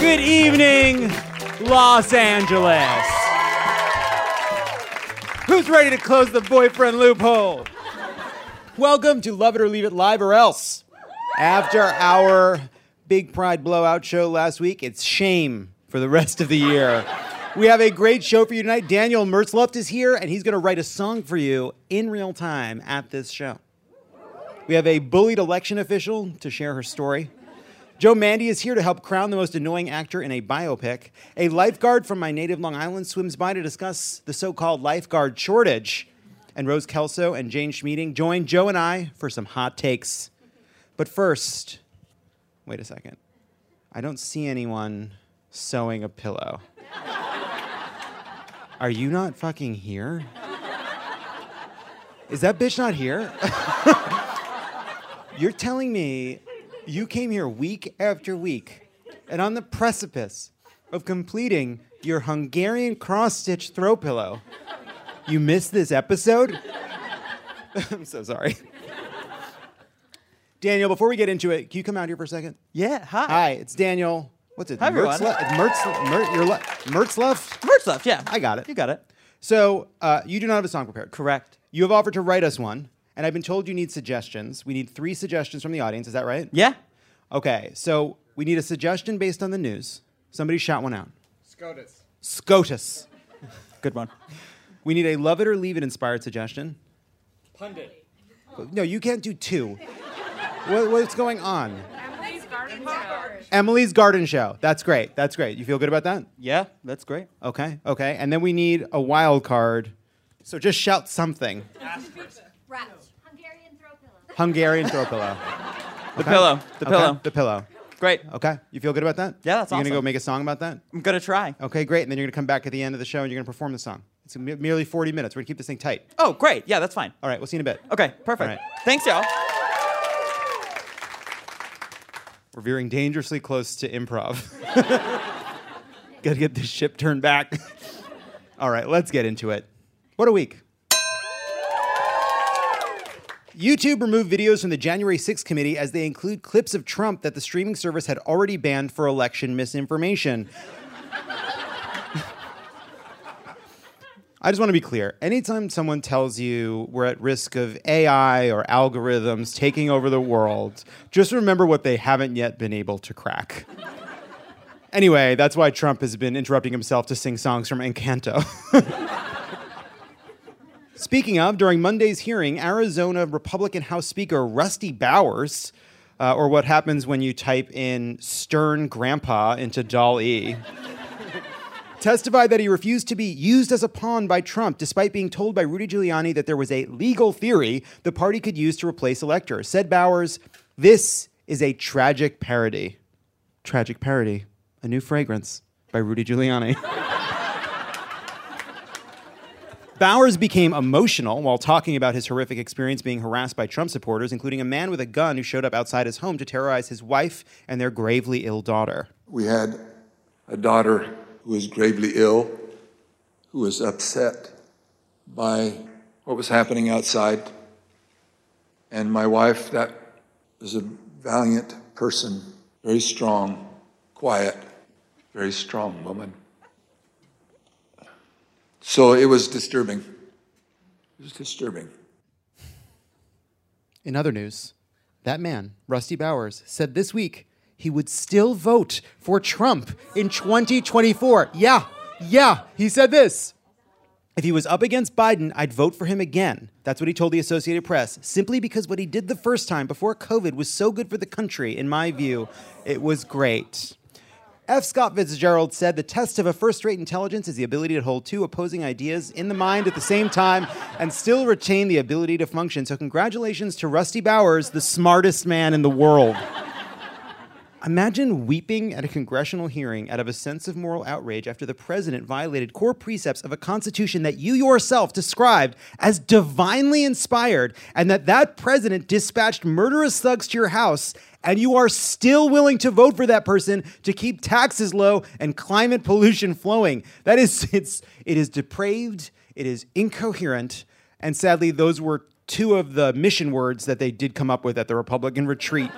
Good evening, Los Angeles. Who's ready to close the boyfriend loophole? Welcome to Love It or Leave It Live or Else. After our big Pride blowout show last week, it's shame for the rest of the year. We have a great show for you tonight. Daniel Mertzluft is here, and he's going to write a song for you in real time at this show. We have a bullied election official to share her story. Joe Mandy is here to help crown the most annoying actor in a biopic. A lifeguard from my native Long Island swims by to discuss the so-called lifeguard shortage. And Rose Kelso and Jana Schmieding join Joe and I for some hot takes. But first, wait a second. I don't see anyone sewing a pillow. Are you not fucking here? Is that bitch not here? You're telling me you came here week after week, and on the precipice of completing your Hungarian cross-stitch throw pillow, you missed this episode? I'm so sorry. Daniel, before we get into it, can you come out here for a second? Yeah, hi. Hi, it's Daniel. What's it? Hi, everyone. Mertzluft? Mertzluft, yeah. I got it. You got it. So you do not have a song prepared. Correct. You have offered to write us one. And I've been told you need suggestions. We need 3 suggestions from the audience. Is that right? Yeah. Okay. So we need a suggestion based on the news. Somebody shout one out. Scotus. Good one. We need a love it or leave it inspired suggestion. Pundit. No, you can't do 2. What's going on? Emily's Garden Show. That's great. You feel good about that? Yeah, that's great. Okay. And then we need a wild card. So just shout something. Rats. Hungarian throw pillow. The pillow. Great. Okay. You feel good about that? Yeah, that's awesome. You're going to go make a song about that? I'm going to try. Okay, great. And then you're going to come back at the end of the show and you're going to perform the song. It's merely 40 minutes. We're going to keep this thing tight. Oh, great. Yeah, that's fine. All right. We'll see you in a bit. Okay, perfect. Right. Thanks, y'all. We're veering dangerously close to improv. Got to get this ship turned back. All right, let's get into it. What a week. YouTube removed videos from the January 6th committee as they include clips of Trump that the streaming service had already banned for election misinformation. I just want to be clear. Anytime someone tells you we're at risk of AI or algorithms taking over the world, just remember what they haven't yet been able to crack. Anyway, that's why Trump has been interrupting himself to sing songs from Encanto. Speaking of, during Monday's hearing, Arizona Republican House Speaker Rusty Bowers, or what happens when you type in stern grandpa into DALL-E, testified that he refused to be used as a pawn by Trump, despite being told by Rudy Giuliani that there was a legal theory the party could use to replace electors. Said Bowers, "This is a tragic parody." Tragic parody, a new fragrance by Rudy Giuliani. Bowers became emotional while talking about his horrific experience being harassed by Trump supporters, including a man with a gun who showed up outside his home to terrorize his wife and their gravely ill daughter. We had a daughter who was gravely ill, who was upset by what was happening outside. And my wife, that was a valiant person, very strong, quiet, very strong woman. So it was disturbing. In other news, that man, Rusty Bowers, said this week he would still vote for Trump in 2024. Yeah, he said this. If he was up against Biden, I'd vote for him again. That's what he told the Associated Press, simply because what he did the first time before COVID was so good for the country. In my view, it was great. F. Scott Fitzgerald said, the test of a first-rate intelligence is the ability to hold two opposing ideas in the mind at the same time and still retain the ability to function. So congratulations to Rusty Bowers, the smartest man in the world. Imagine weeping at a congressional hearing out of a sense of moral outrage after the president violated core precepts of a constitution that you yourself described as divinely inspired, and that president dispatched murderous thugs to your house, and you are still willing to vote for that person to keep taxes low and climate pollution flowing. That is, it is depraved, it is incoherent, and sadly, those were two of the mission words that they did come up with at the Republican retreat.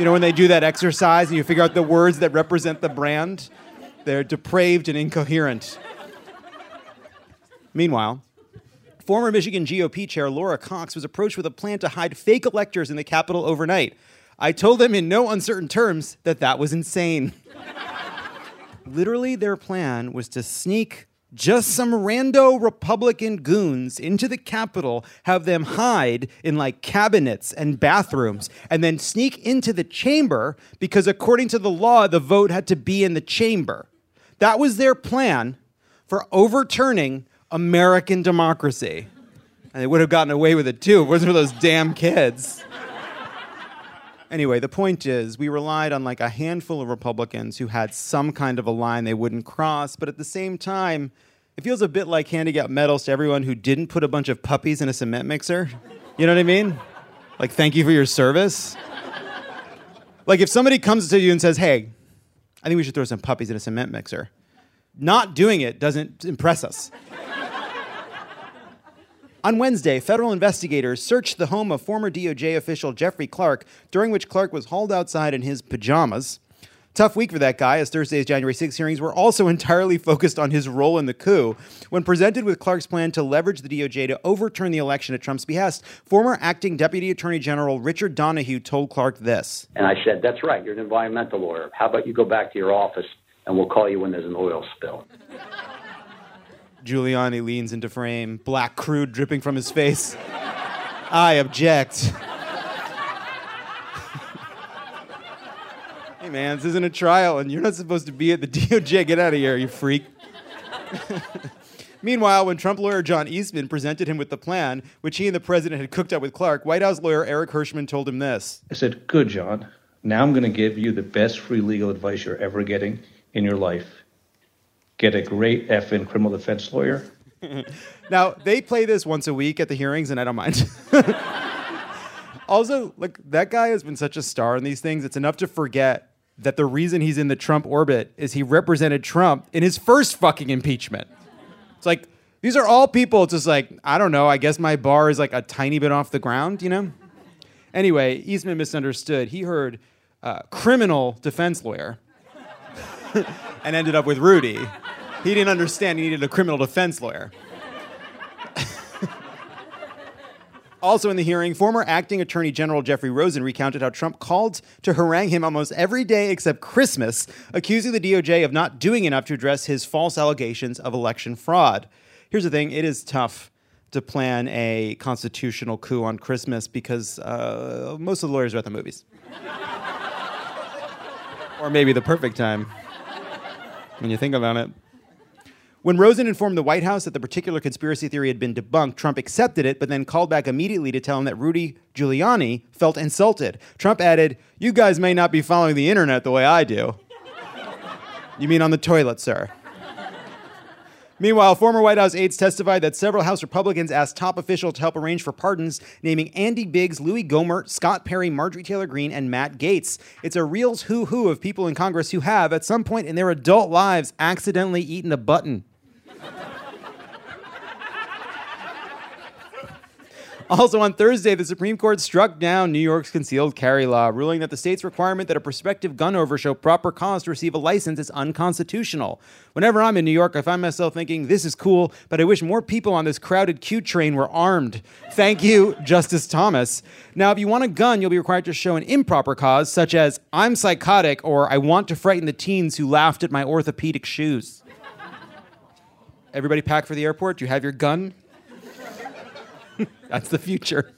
You know, when they do that exercise and you figure out the words that represent the brand, they're depraved and incoherent. Meanwhile, former Michigan GOP chair Laura Cox was approached with a plan to hide fake electors in the Capitol overnight. I told them in no uncertain terms that was insane. Literally, their plan was to sneak just some rando Republican goons into the Capitol, have them hide in, like, cabinets and bathrooms, and then sneak into the chamber because, according to the law, the vote had to be in the chamber. That was their plan for overturning American democracy. And they would have gotten away with it, too, if it wasn't for those damn kids. Anyway, the point is, we relied on like a handful of Republicans who had some kind of a line they wouldn't cross, but at the same time, it feels a bit like handing out medals to everyone who didn't put a bunch of puppies in a cement mixer. You know what I mean? Like, thank you for your service. Like, if somebody comes to you and says, hey, I think we should throw some puppies in a cement mixer, not doing it doesn't impress us. On Wednesday, federal investigators searched the home of former DOJ official Jeffrey Clark, during which Clark was hauled outside in his pajamas. Tough week for that guy, as Thursday's January 6 hearings were also entirely focused on his role in the coup. When presented with Clark's plan to leverage the DOJ to overturn the election at Trump's behest, former acting Deputy Attorney General Richard Donahue told Clark this. And I said, that's right, you're an environmental lawyer. How about you go back to your office and we'll call you when there's an oil spill? Giuliani leans into frame, black crude dripping from his face. I object. Hey man, this isn't a trial and you're not supposed to be at the DOJ. Get out of here, you freak. Meanwhile, when Trump lawyer John Eastman presented him with the plan, which he and the president had cooked up with Clark, White House lawyer Eric Hirschman told him this. I said, good, John. Now I'm going to give you the best free legal advice you're ever getting in your life. Get a great effing criminal defense lawyer. Now, they play this once a week at the hearings, and I don't mind. Also, look, that guy has been such a star in these things, it's enough to forget that the reason he's in the Trump orbit is he represented Trump in his first fucking impeachment. It's like, these are all people just like, I don't know, I guess my bar is like a tiny bit off the ground, you know? Anyway, Eastman misunderstood. He heard criminal defense lawyer and ended up with Rudy. He didn't understand he needed a criminal defense lawyer. Also in the hearing, former acting Attorney General Jeffrey Rosen recounted how Trump called to harangue him almost every day except Christmas, accusing the DOJ of not doing enough to address his false allegations of election fraud. Here's the thing, it is tough to plan a constitutional coup on Christmas because most of the lawyers are at the movies. Or maybe the perfect time, when you think about it. When Rosen informed the White House that the particular conspiracy theory had been debunked, Trump accepted it, but then called back immediately to tell him that Rudy Giuliani felt insulted. Trump added, you guys may not be following the internet the way I do. You mean on the toilet, sir. Meanwhile, former White House aides testified that several House Republicans asked top officials to help arrange for pardons, naming Andy Biggs, Louis Gohmert, Scott Perry, Marjorie Taylor Greene, and Matt Gaetz. It's a real who-who of people in Congress who have, at some point in their adult lives, accidentally eaten the button. Also on Thursday, the Supreme Court struck down New York's concealed carry law, ruling that the state's requirement that a prospective gun owner show proper cause to receive a license is unconstitutional. Whenever I'm in New York, I find myself thinking, this is cool, but I wish more people on this crowded Q train were armed. Thank you, Justice Thomas. Now, if you want a gun, you'll be required to show an improper cause, such as, I'm psychotic, or I want to frighten the teens who laughed at my orthopedic shoes. Everybody pack for the airport? Do you have your gun? That's the future.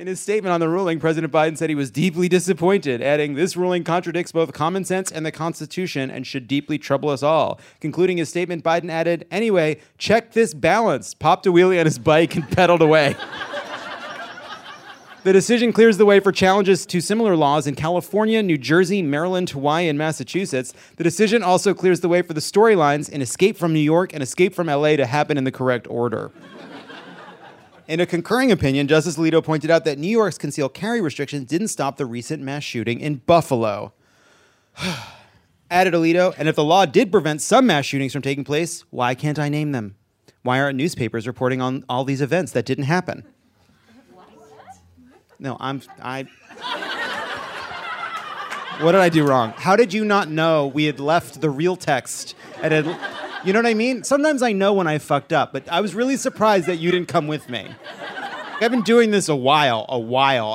In his statement on the ruling, President Biden said he was deeply disappointed, adding, "This ruling contradicts both common sense and the Constitution and should deeply trouble us all." Concluding his statement, Biden added, "Anyway, check this balance," popped a wheelie on his bike, and pedaled away. The decision clears the way for challenges to similar laws in California, New Jersey, Maryland, Hawaii, and Massachusetts. The decision also clears the way for the storylines in Escape from New York and Escape from LA to happen in the correct order. In a concurring opinion, Justice Alito pointed out that New York's concealed carry restrictions didn't stop the recent mass shooting in Buffalo. Added Alito, "And if the law did prevent some mass shootings from taking place, why can't I name them? Why aren't newspapers reporting on all these events that didn't happen?" What? No, What did I do wrong? How did you not know we had left the real text and you know what I mean? Sometimes I know when I fucked up, but I was really surprised that you didn't come with me. I've been doing this a while,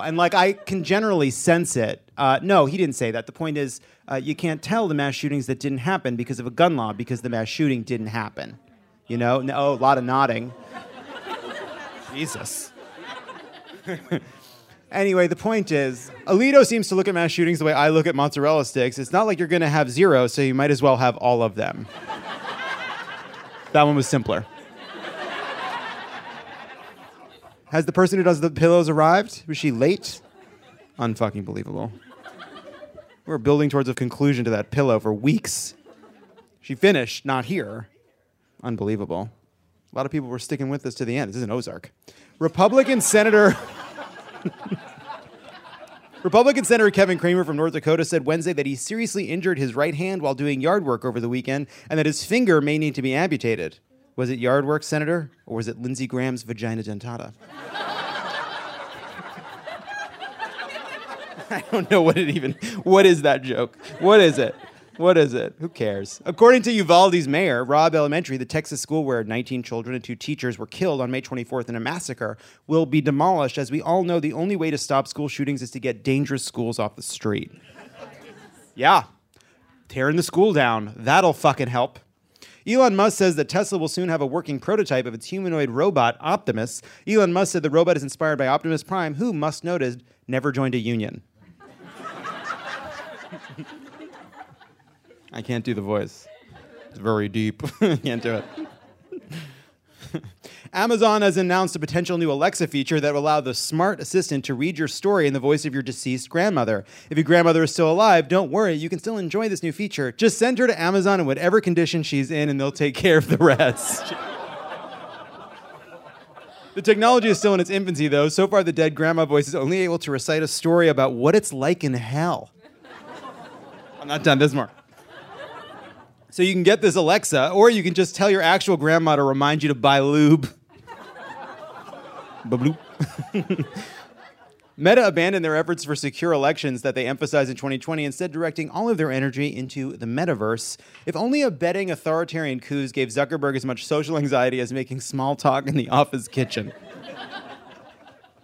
and I can generally sense it. No, he didn't say that. The point is, you can't tell the mass shootings that didn't happen because of a gun law, because the mass shooting didn't happen. You know? No, a lot of nodding. Jesus. Anyway, the point is, Alito seems to look at mass shootings the way I look at mozzarella sticks. It's not like you're going to have zero, so you might as well have all of them. That one was simpler. Has the person who does the pillows arrived? Was she late? Unfucking believable. We were building towards a conclusion to that pillow for weeks. She finished, not here. Unbelievable. A lot of people were sticking with us to the end. This is an Ozark. Republican Senator Kevin Cramer from North Dakota said Wednesday that he seriously injured his right hand while doing yard work over the weekend and that his finger may need to be amputated. Was it yard work, Senator? Or was it Lindsey Graham's vagina dentata? I don't know what is that joke? What is it? Who cares? According to Uvalde's mayor, Robb Elementary, the Texas school where 19 children and 2 teachers were killed on May 24th in a massacre, will be demolished. As we all know, the only way to stop school shootings is to get dangerous schools off the street. Yeah. Tearing the school down. That'll fucking help. Elon Musk says that Tesla will soon have a working prototype of its humanoid robot, Optimus. Elon Musk said the robot is inspired by Optimus Prime, who, Musk noticed, never joined a union. I can't do the voice. It's very deep. Can't do it. Amazon has announced a potential new Alexa feature that will allow the smart assistant to read your story in the voice of your deceased grandmother. If your grandmother is still alive, don't worry. You can still enjoy this new feature. Just send her to Amazon in whatever condition she's in, and they'll take care of the rest. The technology is still in its infancy, though. So far, the dead grandma voice is only able to recite a story about what it's like in hell. I'm not done. There's more. So you can get this Alexa, or you can just tell your actual grandma to remind you to buy lube. Meta abandoned their efforts for secure elections that they emphasized in 2020, instead directing all of their energy into the metaverse. If only abetting authoritarian coups gave Zuckerberg as much social anxiety as making small talk in the office kitchen.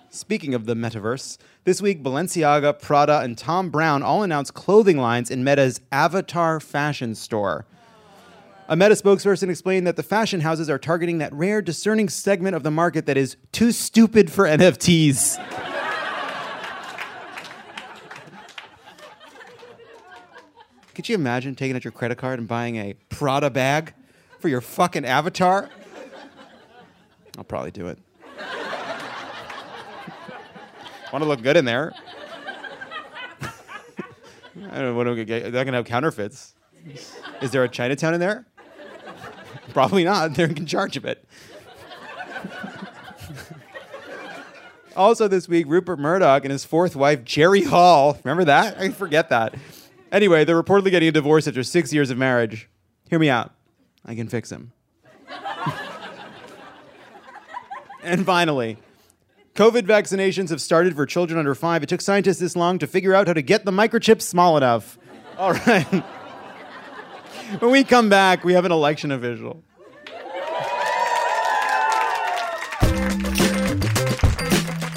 Speaking of the metaverse, this week Balenciaga, Prada, and Thom Browne all announced clothing lines in Meta's Avatar fashion store. A Meta spokesperson explained that the fashion houses are targeting that rare, discerning segment of the market that is too stupid for NFTs. Could you imagine taking out your credit card and buying a Prada bag for your fucking avatar? I'll probably do it. Want to look good in there. I don't know what I'm going to get. They're not going to have counterfeits. Is there a Chinatown in there? Probably not. They're in charge of it. Also this week, Rupert Murdoch and his fourth wife, Jerry Hall. Remember that? I forget that. Anyway, they're reportedly getting a divorce after 6 years of marriage. Hear me out. I can fix him. And finally, COVID vaccinations have started for children under 5. It took scientists this long to figure out how to get the microchip small enough. All right. When we come back, we have an election official.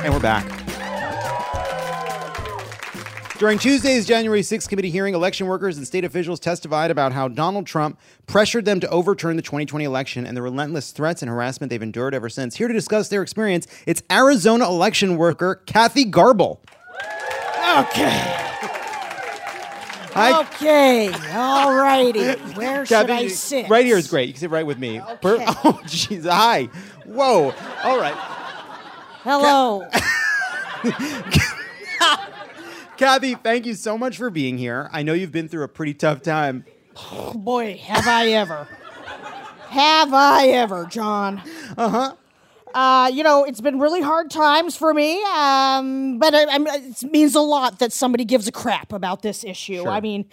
And we're back. During Tuesday's January 6th committee hearing, election workers and state officials testified about how Donald Trump pressured them to overturn the 2020 election and the relentless threats and harassment they've endured ever since. Here to discuss their experience, it's Arizona election worker Kathy Garble. Okay. Okay, all righty. Where should I sit? Right here is great. You can sit right with me. Okay. Oh, jeez. Hi. Whoa. All right. Hello. Kathy, thank you so much for being here. I know you've been through a pretty tough time. Oh, boy, have I ever. John. Uh-huh. You know, it's been really hard times for me, but it means a lot that somebody gives a crap about this issue. Sure. I mean,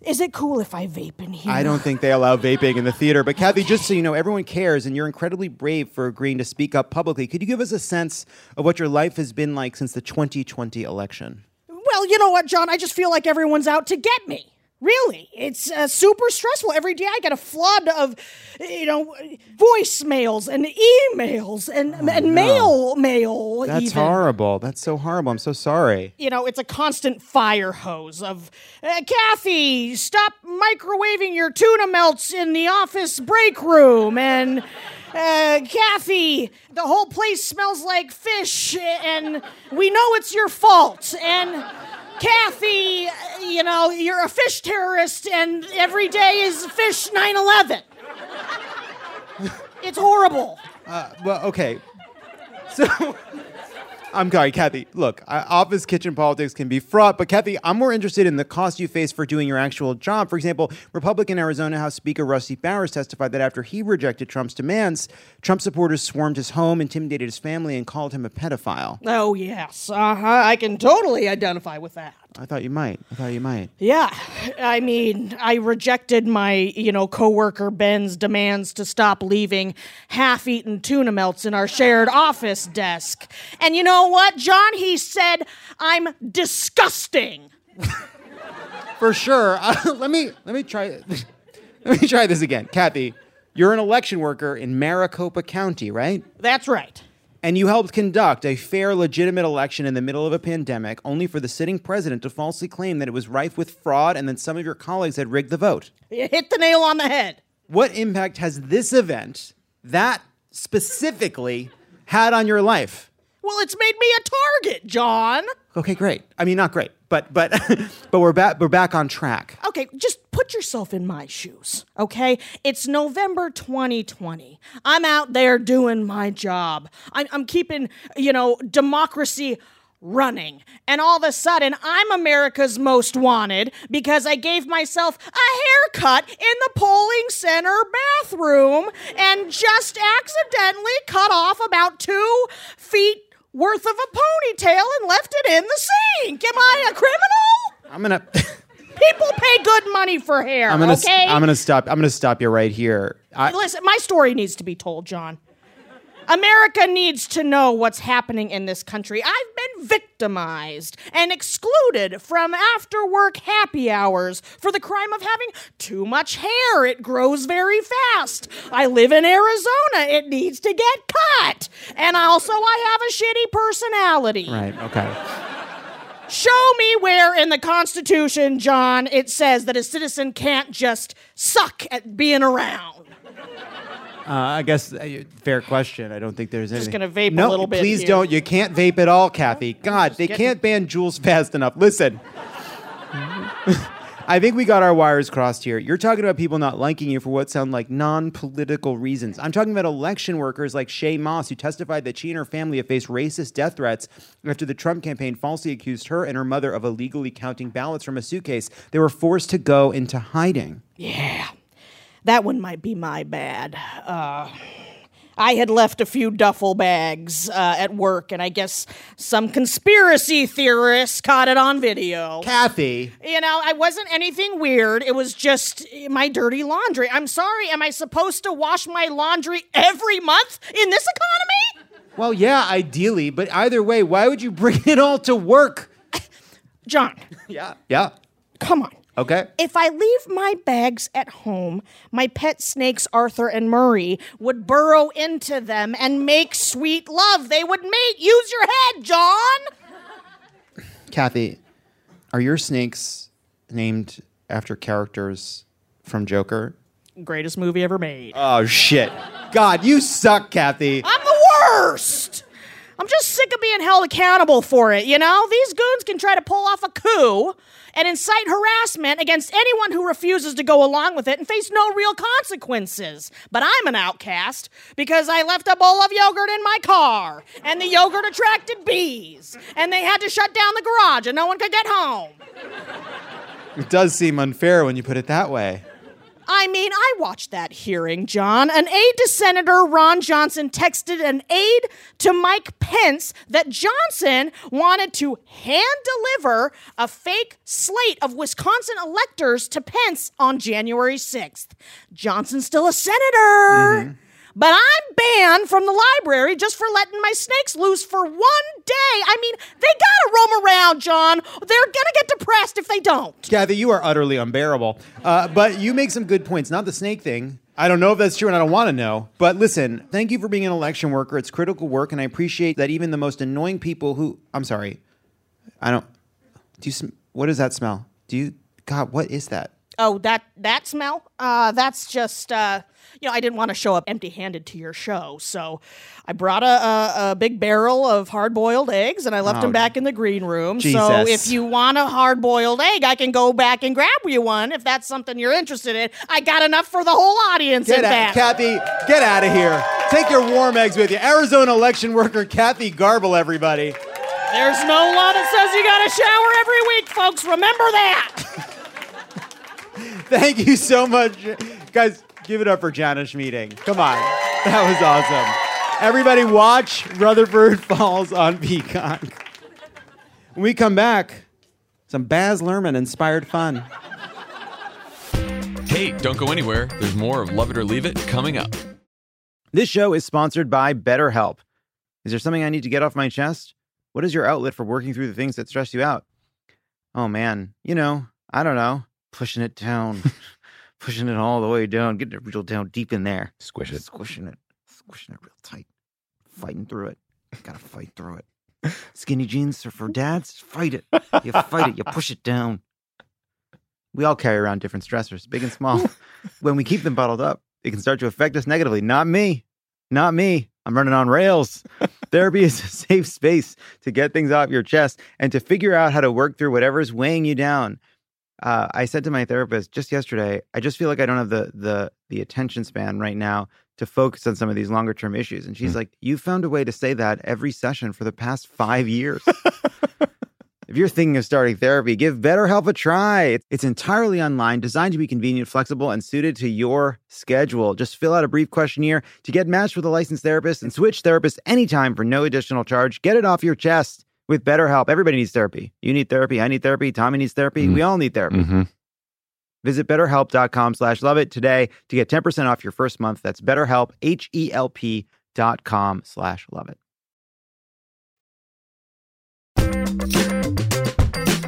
is it cool if I vape in here? I don't think they allow vaping in the theater, but Kathy, okay. Just so you know, everyone cares, and you're incredibly brave for agreeing to speak up publicly. Could you give us a sense of what your life has been like since the 2020 election? Well, you know what, John? I just feel like everyone's out to get me. Really, it's super stressful. Every day I get a flood of, you know, voicemails and emails and mail. That's even. Horrible. That's so horrible. I'm so sorry. You know, it's a constant fire hose of, Kathy, stop microwaving your tuna melts in the office break room. And, Kathy, the whole place smells like fish. And we know it's your fault. And... Kathy, you know, you're a fish terrorist, and every day is fish 9/11. It's horrible. Well, okay. So, I'm sorry, Kathy. Look, office kitchen politics can be fraught, but Kathy, I'm more interested in the cost you face for doing your actual job. For example, Republican Arizona House Speaker Rusty Bowers testified that after he rejected Trump's demands, Trump supporters swarmed his home, intimidated his family, and called him a pedophile. Oh, yes. Uh-huh. I can totally identify with that. I thought you might. Yeah. I mean, I rejected my, you know, coworker Ben's demands to stop leaving half-eaten tuna melts in our shared office desk. And you know what, John? He said, I'm disgusting. For sure. Let me try this again. Kathy, you're an election worker in Maricopa County, right? That's right. And you helped conduct a fair, legitimate election in the middle of a pandemic, only for the sitting president to falsely claim that it was rife with fraud and that some of your colleagues had rigged the vote. You hit the nail on the head. What impact has this event, that specifically, had on your life? Well, it's made me a target, John. Okay, great. I mean, not great, but but we're back on track. Okay, just put yourself in my shoes, okay? It's November 2020. I'm out there doing my job. I'm keeping, you know, democracy running. And all of a sudden, I'm America's most wanted because I gave myself a haircut in the polling center bathroom and just accidentally cut off about 2 feet worth of a ponytail and left it in the sink. Am I a criminal? People pay good money for hair. Okay? I'm gonna stop you right here. Listen, my story needs to be told, John. America needs to know what's happening in this country. I've been victimized and excluded from after-work happy hours for the crime of having too much hair. It grows very fast. I live in Arizona. It needs to get cut. And also, I have a shitty personality. Right, okay. Show me where in the Constitution, John, it says that a citizen can't just suck at being around. I guess, fair question. I don't think there's anything. Just going to vape a little bit. No, please don't. You can't vape at all, Kathy. God, they can't ban Juuls fast enough. Listen, I think we got our wires crossed here. You're talking about people not liking you for what sound like non-political reasons. I'm talking about election workers like Shay Moss, who testified that she and her family have faced racist death threats after the Trump campaign falsely accused her and her mother of illegally counting ballots from a suitcase. They were forced to go into hiding. Yeah. That one might be my bad. I had left a few duffel bags at work, and I guess some conspiracy theorists caught it on video. Kathy. You know, I wasn't anything weird. It was just my dirty laundry. I'm sorry, am I supposed to wash my laundry every month in this economy? Well, yeah, ideally, but either way, why would you bring it all to work? John. Yeah. Come on. Okay. If I leave my bags at home, my pet snakes, Arthur and Murray, would burrow into them and make sweet love. They would mate. Use your head, John. Kathy, Are your snakes named after characters from Joker? Greatest movie ever made. Oh, shit. God, you suck, Kathy. I'm the worst. I'm just sick of being held accountable for it, you know? These goons can try to pull off a coup and incite harassment against anyone who refuses to go along with it and face no real consequences. But I'm an outcast because I left a bowl of yogurt in my car, and the yogurt attracted bees, and they had to shut down the garage and no one could get home. It does seem unfair when you put it that way. I mean, I watched that hearing, John. An aide to Senator Ron Johnson texted an aide to Mike Pence that Johnson wanted to hand-deliver a fake slate of Wisconsin electors to Pence on January 6th. Johnson's still a senator. Mm-hmm. But I'm banned from the library just for letting my snakes loose for 1 day. I mean, they gotta roam around, John. They're gonna get depressed if they don't. Kathy, you are utterly unbearable. But you make some good points. Not the snake thing. I don't know if that's true, and I don't want to know. But listen, thank you for being an election worker. It's critical work, and I appreciate that even the most annoying people who... I'm sorry. I don't... Do you... What does that smell? Do you... God, what is that? Oh, that smell? That's just... You know, I didn't want to show up empty-handed to your show, so I brought a big barrel of hard-boiled eggs, and I left them back in the green room. Jesus. So if you want a hard-boiled egg, I can go back and grab you one if that's something you're interested in. I got enough for the whole audience in that. Kathy, get out of here. Take your warm eggs with you. Arizona election worker Kathy Garble, everybody. There's no law that says you got to shower every week, folks. Remember that. Thank you so much. Guys... Give it up for Jana Schmieding. Come on. That was awesome. Everybody watch Rutherford Falls on Peacock. When we come back, some Baz Luhrmann-inspired fun. Hey, don't go anywhere. There's more of Love It or Leave It coming up. This show is sponsored by BetterHelp. Is there something I need to get off my chest? What is your outlet for working through the things that stress you out? Oh, man. You know, I don't know. Pushing it down. Pushing it all the way down, getting it real down deep in there. Squish it. Squishing it real tight. Fighting through it. Gotta fight through it. Skinny jeans are for dads. Fight it. You fight it. You push it down. We all carry around different stressors, big and small. When we keep them bottled up, it can start to affect us negatively. Not me. I'm running on rails. Therapy is a safe space to get things off your chest and to figure out how to work through whatever's weighing you down. I said to my therapist just yesterday, I just feel like I don't have the attention span right now to focus on some of these longer term issues. And she's like, you found a way to say that every session for the past 5 years. If you're thinking of starting therapy, give BetterHelp a try. It's entirely online, designed to be convenient, flexible, and suited to your schedule. Just fill out a brief questionnaire to get matched with a licensed therapist and switch therapists anytime for no additional charge. Get it off your chest. With BetterHelp, everybody needs therapy. You need therapy. I need therapy. Tommy needs therapy. Mm-hmm. We all need therapy. Mm-hmm. Visit BetterHelp.com/loveIt today to get 10% off your first month. That's BetterHelp, HELP.com/loveIt.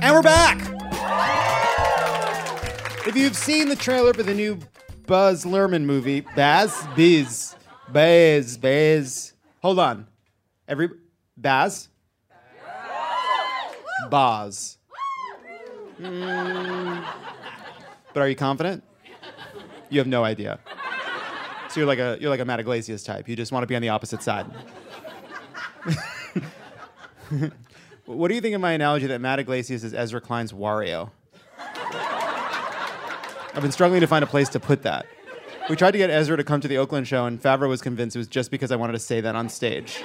And we're back. If you've seen the trailer for the new Baz Luhrmann movie, Baz. Hold on. Baz. Baz. But are you confident? You have no idea. So you're like a Matt Iglesias type. You just want to be on the opposite side. What do you think of my analogy that Matt Iglesias is Ezra Klein's Wario? I've been struggling to find a place to put that. We tried to get Ezra to come to the Oakland show, and Favreau was convinced it was just because I wanted to say that on stage.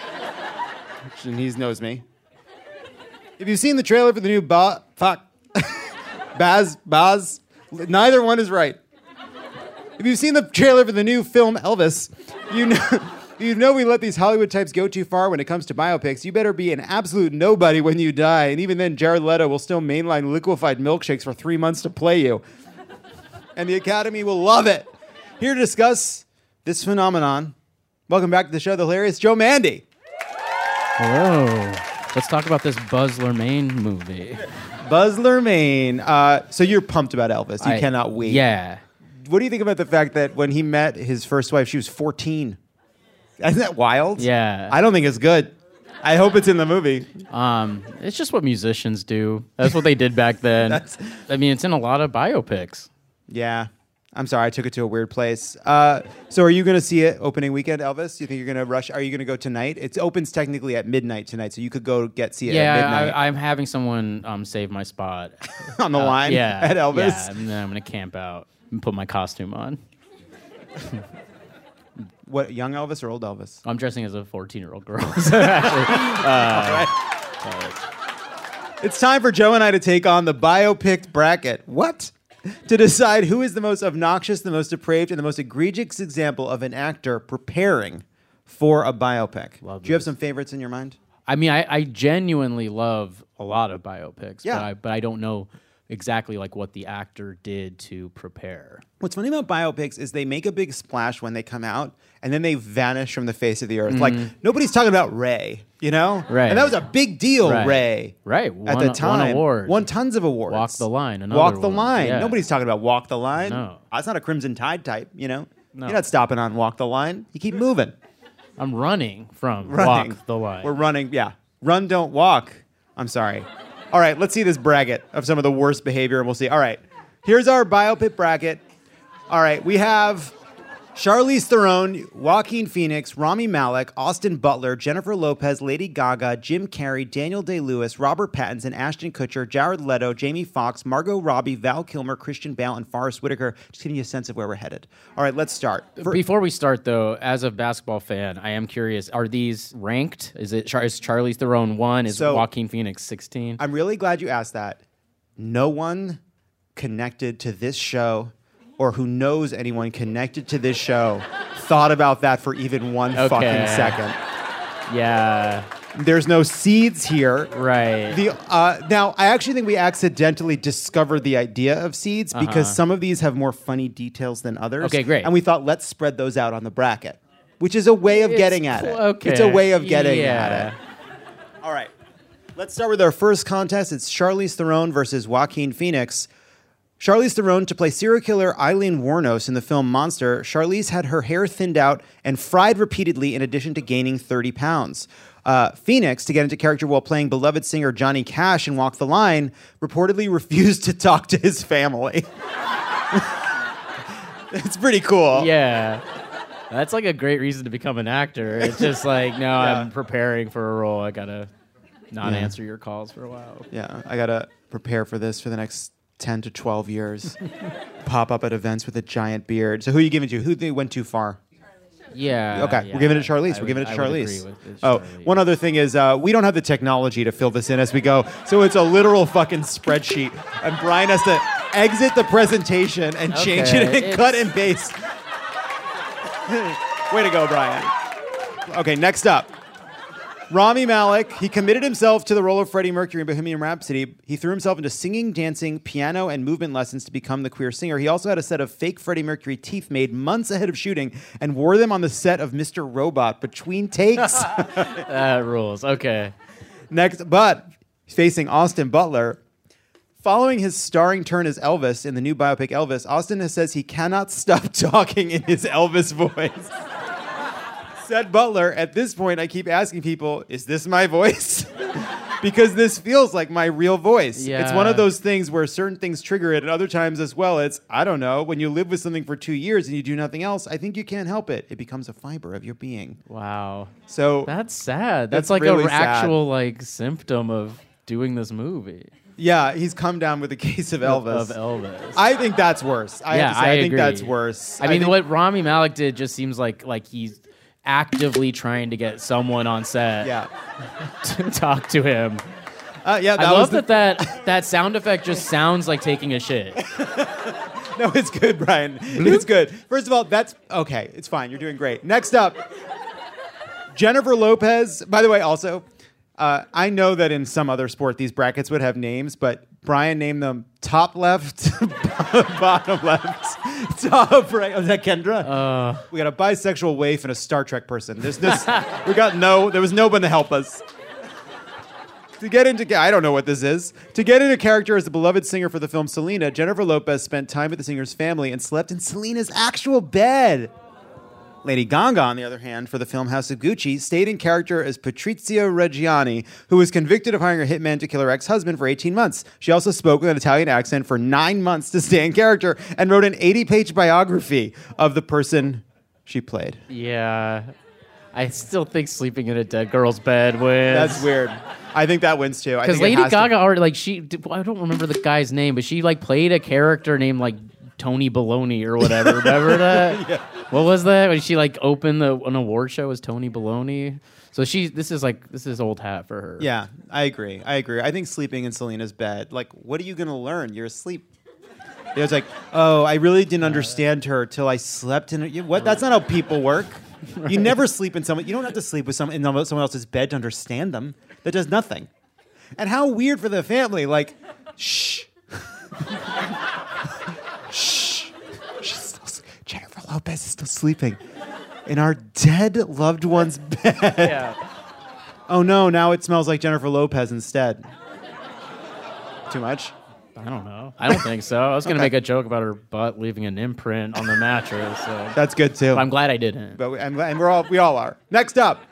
And he knows me. If you've seen the trailer for the new Baz, neither one is right. If you've seen the trailer for the new film Elvis, you know we let these Hollywood types go too far when it comes to biopics. You better be an absolute nobody when you die, and even then Jared Leto will still mainline liquefied milkshakes for 3 months to play you. And the Academy will love it. Here to discuss this phenomenon, welcome back to the show, the hilarious Joe Mandy. Hello. Let's talk about this Baz Luhrmann movie. Baz Luhrmann. So you're pumped about Elvis. You cannot wait. Yeah. What do you think about the fact that when he met his first wife, she was 14? Isn't that wild? Yeah. I don't think it's good. I hope it's in the movie. It's just what musicians do. That's what they did back then. I mean, it's in a lot of biopics. Yeah. I'm sorry, I took it to a weird place. So are you going to see it opening weekend, Elvis? Do you think you're going to rush? Are you going to go tonight? It opens technically at midnight tonight, so you could go see it at midnight. Yeah, I'm having someone save my spot. On the line at Elvis? Yeah, and then I'm going to camp out and put my costume on. What, young Elvis or old Elvis? I'm dressing as a 14-year-old girl. So it's time for Joe and I to take on the biopic bracket. What? To decide who is the most obnoxious, the most depraved, and the most egregious example of an actor preparing for a biopic. Love Do you have some favorites in your mind? I mean, I genuinely love a lot of biopics, but I don't know exactly like what the actor did to prepare. What's funny about biopics is they make a big splash when they come out, and then they vanish from the face of the earth. Mm-hmm. Like, nobody's talking about Ray, you know? Right. And that was a big deal, right. Ray. Right. Won, at the time. Won awards. Won tons of awards. Walk the Line. Walk the Line. Yeah. Nobody's talking about Walk the Line. No. That's not a Crimson Tide type, you know? No. You're not stopping on Walk the Line. You keep moving. I'm running from Walk the Line. We're running, yeah. Run, don't walk. I'm sorry. All right, let's see this bracket of some of the worst behavior, and we'll see. All right, here's our biopic bracket. All right, we have Charlize Theron, Joaquin Phoenix, Rami Malek, Austin Butler, Jennifer Lopez, Lady Gaga, Jim Carrey, Daniel Day-Lewis, Robert Pattinson, Ashton Kutcher, Jared Leto, Jamie Foxx, Margot Robbie, Val Kilmer, Christian Bale, and Forrest Whitaker. Just giving you a sense of where we're headed. All right, let's start. Before we start, though, as a basketball fan, I am curious, are these ranked? Is Charlize Theron 1? Is Joaquin Phoenix 16? I'm really glad you asked that. No one connected to this show or who knows anyone connected to this show thought about that for even one fucking second. Yeah. There's no seeds here. Right. Now, I actually think we accidentally discovered the idea of seeds because some of these have more funny details than others. Okay, great. And we thought, let's spread those out on the bracket, which is a way of getting at it. Okay. It's a way of getting at it. All right. Let's start with our first contest. It's Charlize Theron versus Joaquin Phoenix. Charlize Theron to play serial killer Eileen Wuornos in the film Monster. Charlize had her hair thinned out and fried repeatedly in addition to gaining 30 pounds. Phoenix, to get into character while playing beloved singer Johnny Cash in Walk the Line, reportedly refused to talk to his family. It's pretty cool. Yeah. That's like a great reason to become an actor. It's just like, no, I'm preparing for a role. I got to not answer your calls for a while. Yeah, I got to prepare for this for the next 10 to 12 years, pop up at events with a giant beard. So who are you giving to? Who they went too far? Yeah. Okay, yeah, we're giving it to Charlize. We're giving it to Charlize. One other thing is we don't have the technology to fill this in as we go, so it's a literal fucking spreadsheet. And Brian has to exit the presentation and change it and cut and paste. Way to go, Brian. Okay, next up. Rami Malek, he committed himself to the role of Freddie Mercury in Bohemian Rhapsody. He threw himself into singing, dancing, piano, and movement lessons to become the queer singer. He also had a set of fake Freddie Mercury teeth made months ahead of shooting and wore them on the set of Mr. Robot between takes. That rules. Okay. Next, but facing Austin Butler. Following his starring turn as Elvis in the new biopic Elvis, Austin says he cannot stop talking in his Elvis voice. Said Butler, at this point, I keep asking people, is this my voice? Because this feels like my real voice. Yeah. It's one of those things where certain things trigger it, and other times as well, it's, I don't know, when you live with something for 2 years and you do nothing else, I think you can't help it. It becomes a fiber of your being. Wow. So that's sad. That's like really an actual like symptom of doing this movie. Yeah, he's come down with a case of Elvis. I think that's worse. I think that's worse. I mean, what Rami Malek did just seems like he's actively trying to get someone on set to talk to him. I love that sound effect just sounds like taking a shit. No, it's good, Brian. It's good. First of all, that's okay. It's fine. You're doing great. Next up, Jennifer Lopez. By the way, also, I know that in some other sport these brackets would have names, but Brian named them top left, bottom left, top right. Was that Kendra? We got a bisexual waif and a Star Trek person. There was no one to help us. I don't know what this is. To get into character as the beloved singer for the film Selena, Jennifer Lopez spent time with the singer's family and slept in Selena's actual bed. Lady Gaga, on the other hand, for the film House of Gucci, stayed in character as Patrizia Reggiani, who was convicted of hiring a hitman to kill her ex-husband for 18 months. She also spoke with an Italian accent for 9 months to stay in character and wrote an 80-page biography of the person she played. Yeah. I still think sleeping in a dead girl's bed wins. That's weird. I think that wins too. Because Lady Gaga already, like, I don't remember the guy's name, but she, like, played a character named, like, Tony Baloney or whatever. Remember that? Yeah. What was that? When she, like, opened an award show as Tony Baloney. So this is old hat for her. Yeah, I agree. I think sleeping in Selena's bed, like, what are you going to learn? You're asleep. It was like, oh, I really didn't understand her till I slept in her. What? That's not how people work. Right. You never sleep in someone. You don't have to sleep with someone in someone else's bed to understand them. That does nothing. And how weird for the family. Like, shh, shh. Jennifer Lopez is still sleeping in our dead loved one's bed. Yeah. Oh no! Now it smells like Jennifer Lopez instead. Too much? I don't know. I don't think so. I was going to make a joke about her butt leaving an imprint on the mattress. So. That's good, too. But I'm glad I didn't. But we all are. Next up,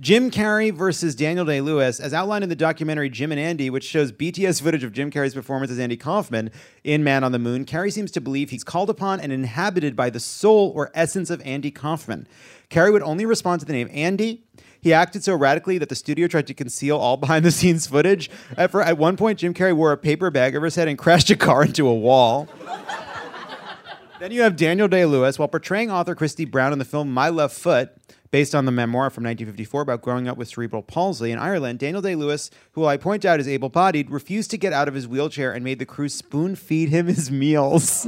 Jim Carrey versus Daniel Day-Lewis. As outlined in the documentary Jim and Andy, which shows BTS footage of Jim Carrey's performance as Andy Kaufman in Man on the Moon, Carrey seems to believe he's called upon and inhabited by the soul or essence of Andy Kaufman. Carrey would only respond to the name Andy. He acted so radically that the studio tried to conceal all behind-the-scenes footage. At one point, Jim Carrey wore a paper bag over his head and crashed a car into a wall. Then you have Daniel Day-Lewis. While portraying author Christy Brown in the film My Left Foot, based on the memoir from 1954 about growing up with cerebral palsy in Ireland, Daniel Day-Lewis, who I point out is able-bodied, refused to get out of his wheelchair and made the crew spoon-feed him his meals.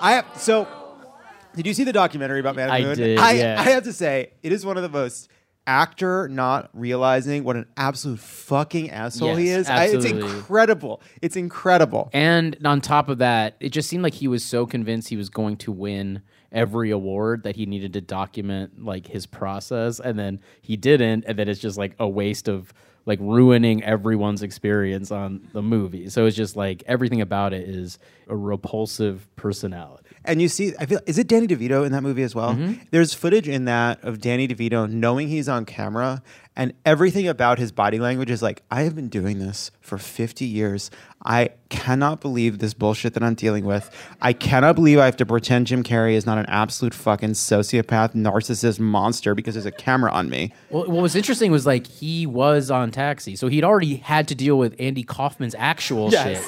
Did you see the documentary about Man on the Moon? I did, yeah. I have to say, it is one of the most... actor not realizing what an absolute fucking asshole he is. It's incredible. It's incredible. And on top of that, it just seemed like he was so convinced he was going to win every award that he needed to document, like, his process, and then he didn't, and then it's just like a waste of, like, ruining everyone's experience on the movie. So it's just like everything about it is a repulsive personality. And you see, is it Danny DeVito in that movie as well? Mm-hmm. There's footage in that of Danny DeVito knowing he's on camera, and everything about his body language is like, I have been doing this for 50 years. I cannot believe this bullshit that I'm dealing with. I cannot believe I have to pretend Jim Carrey is not an absolute fucking sociopath, narcissist monster because there's a camera on me. Well, what was interesting was, like, he was on Taxi, so he'd already had to deal with Andy Kaufman's actual shit.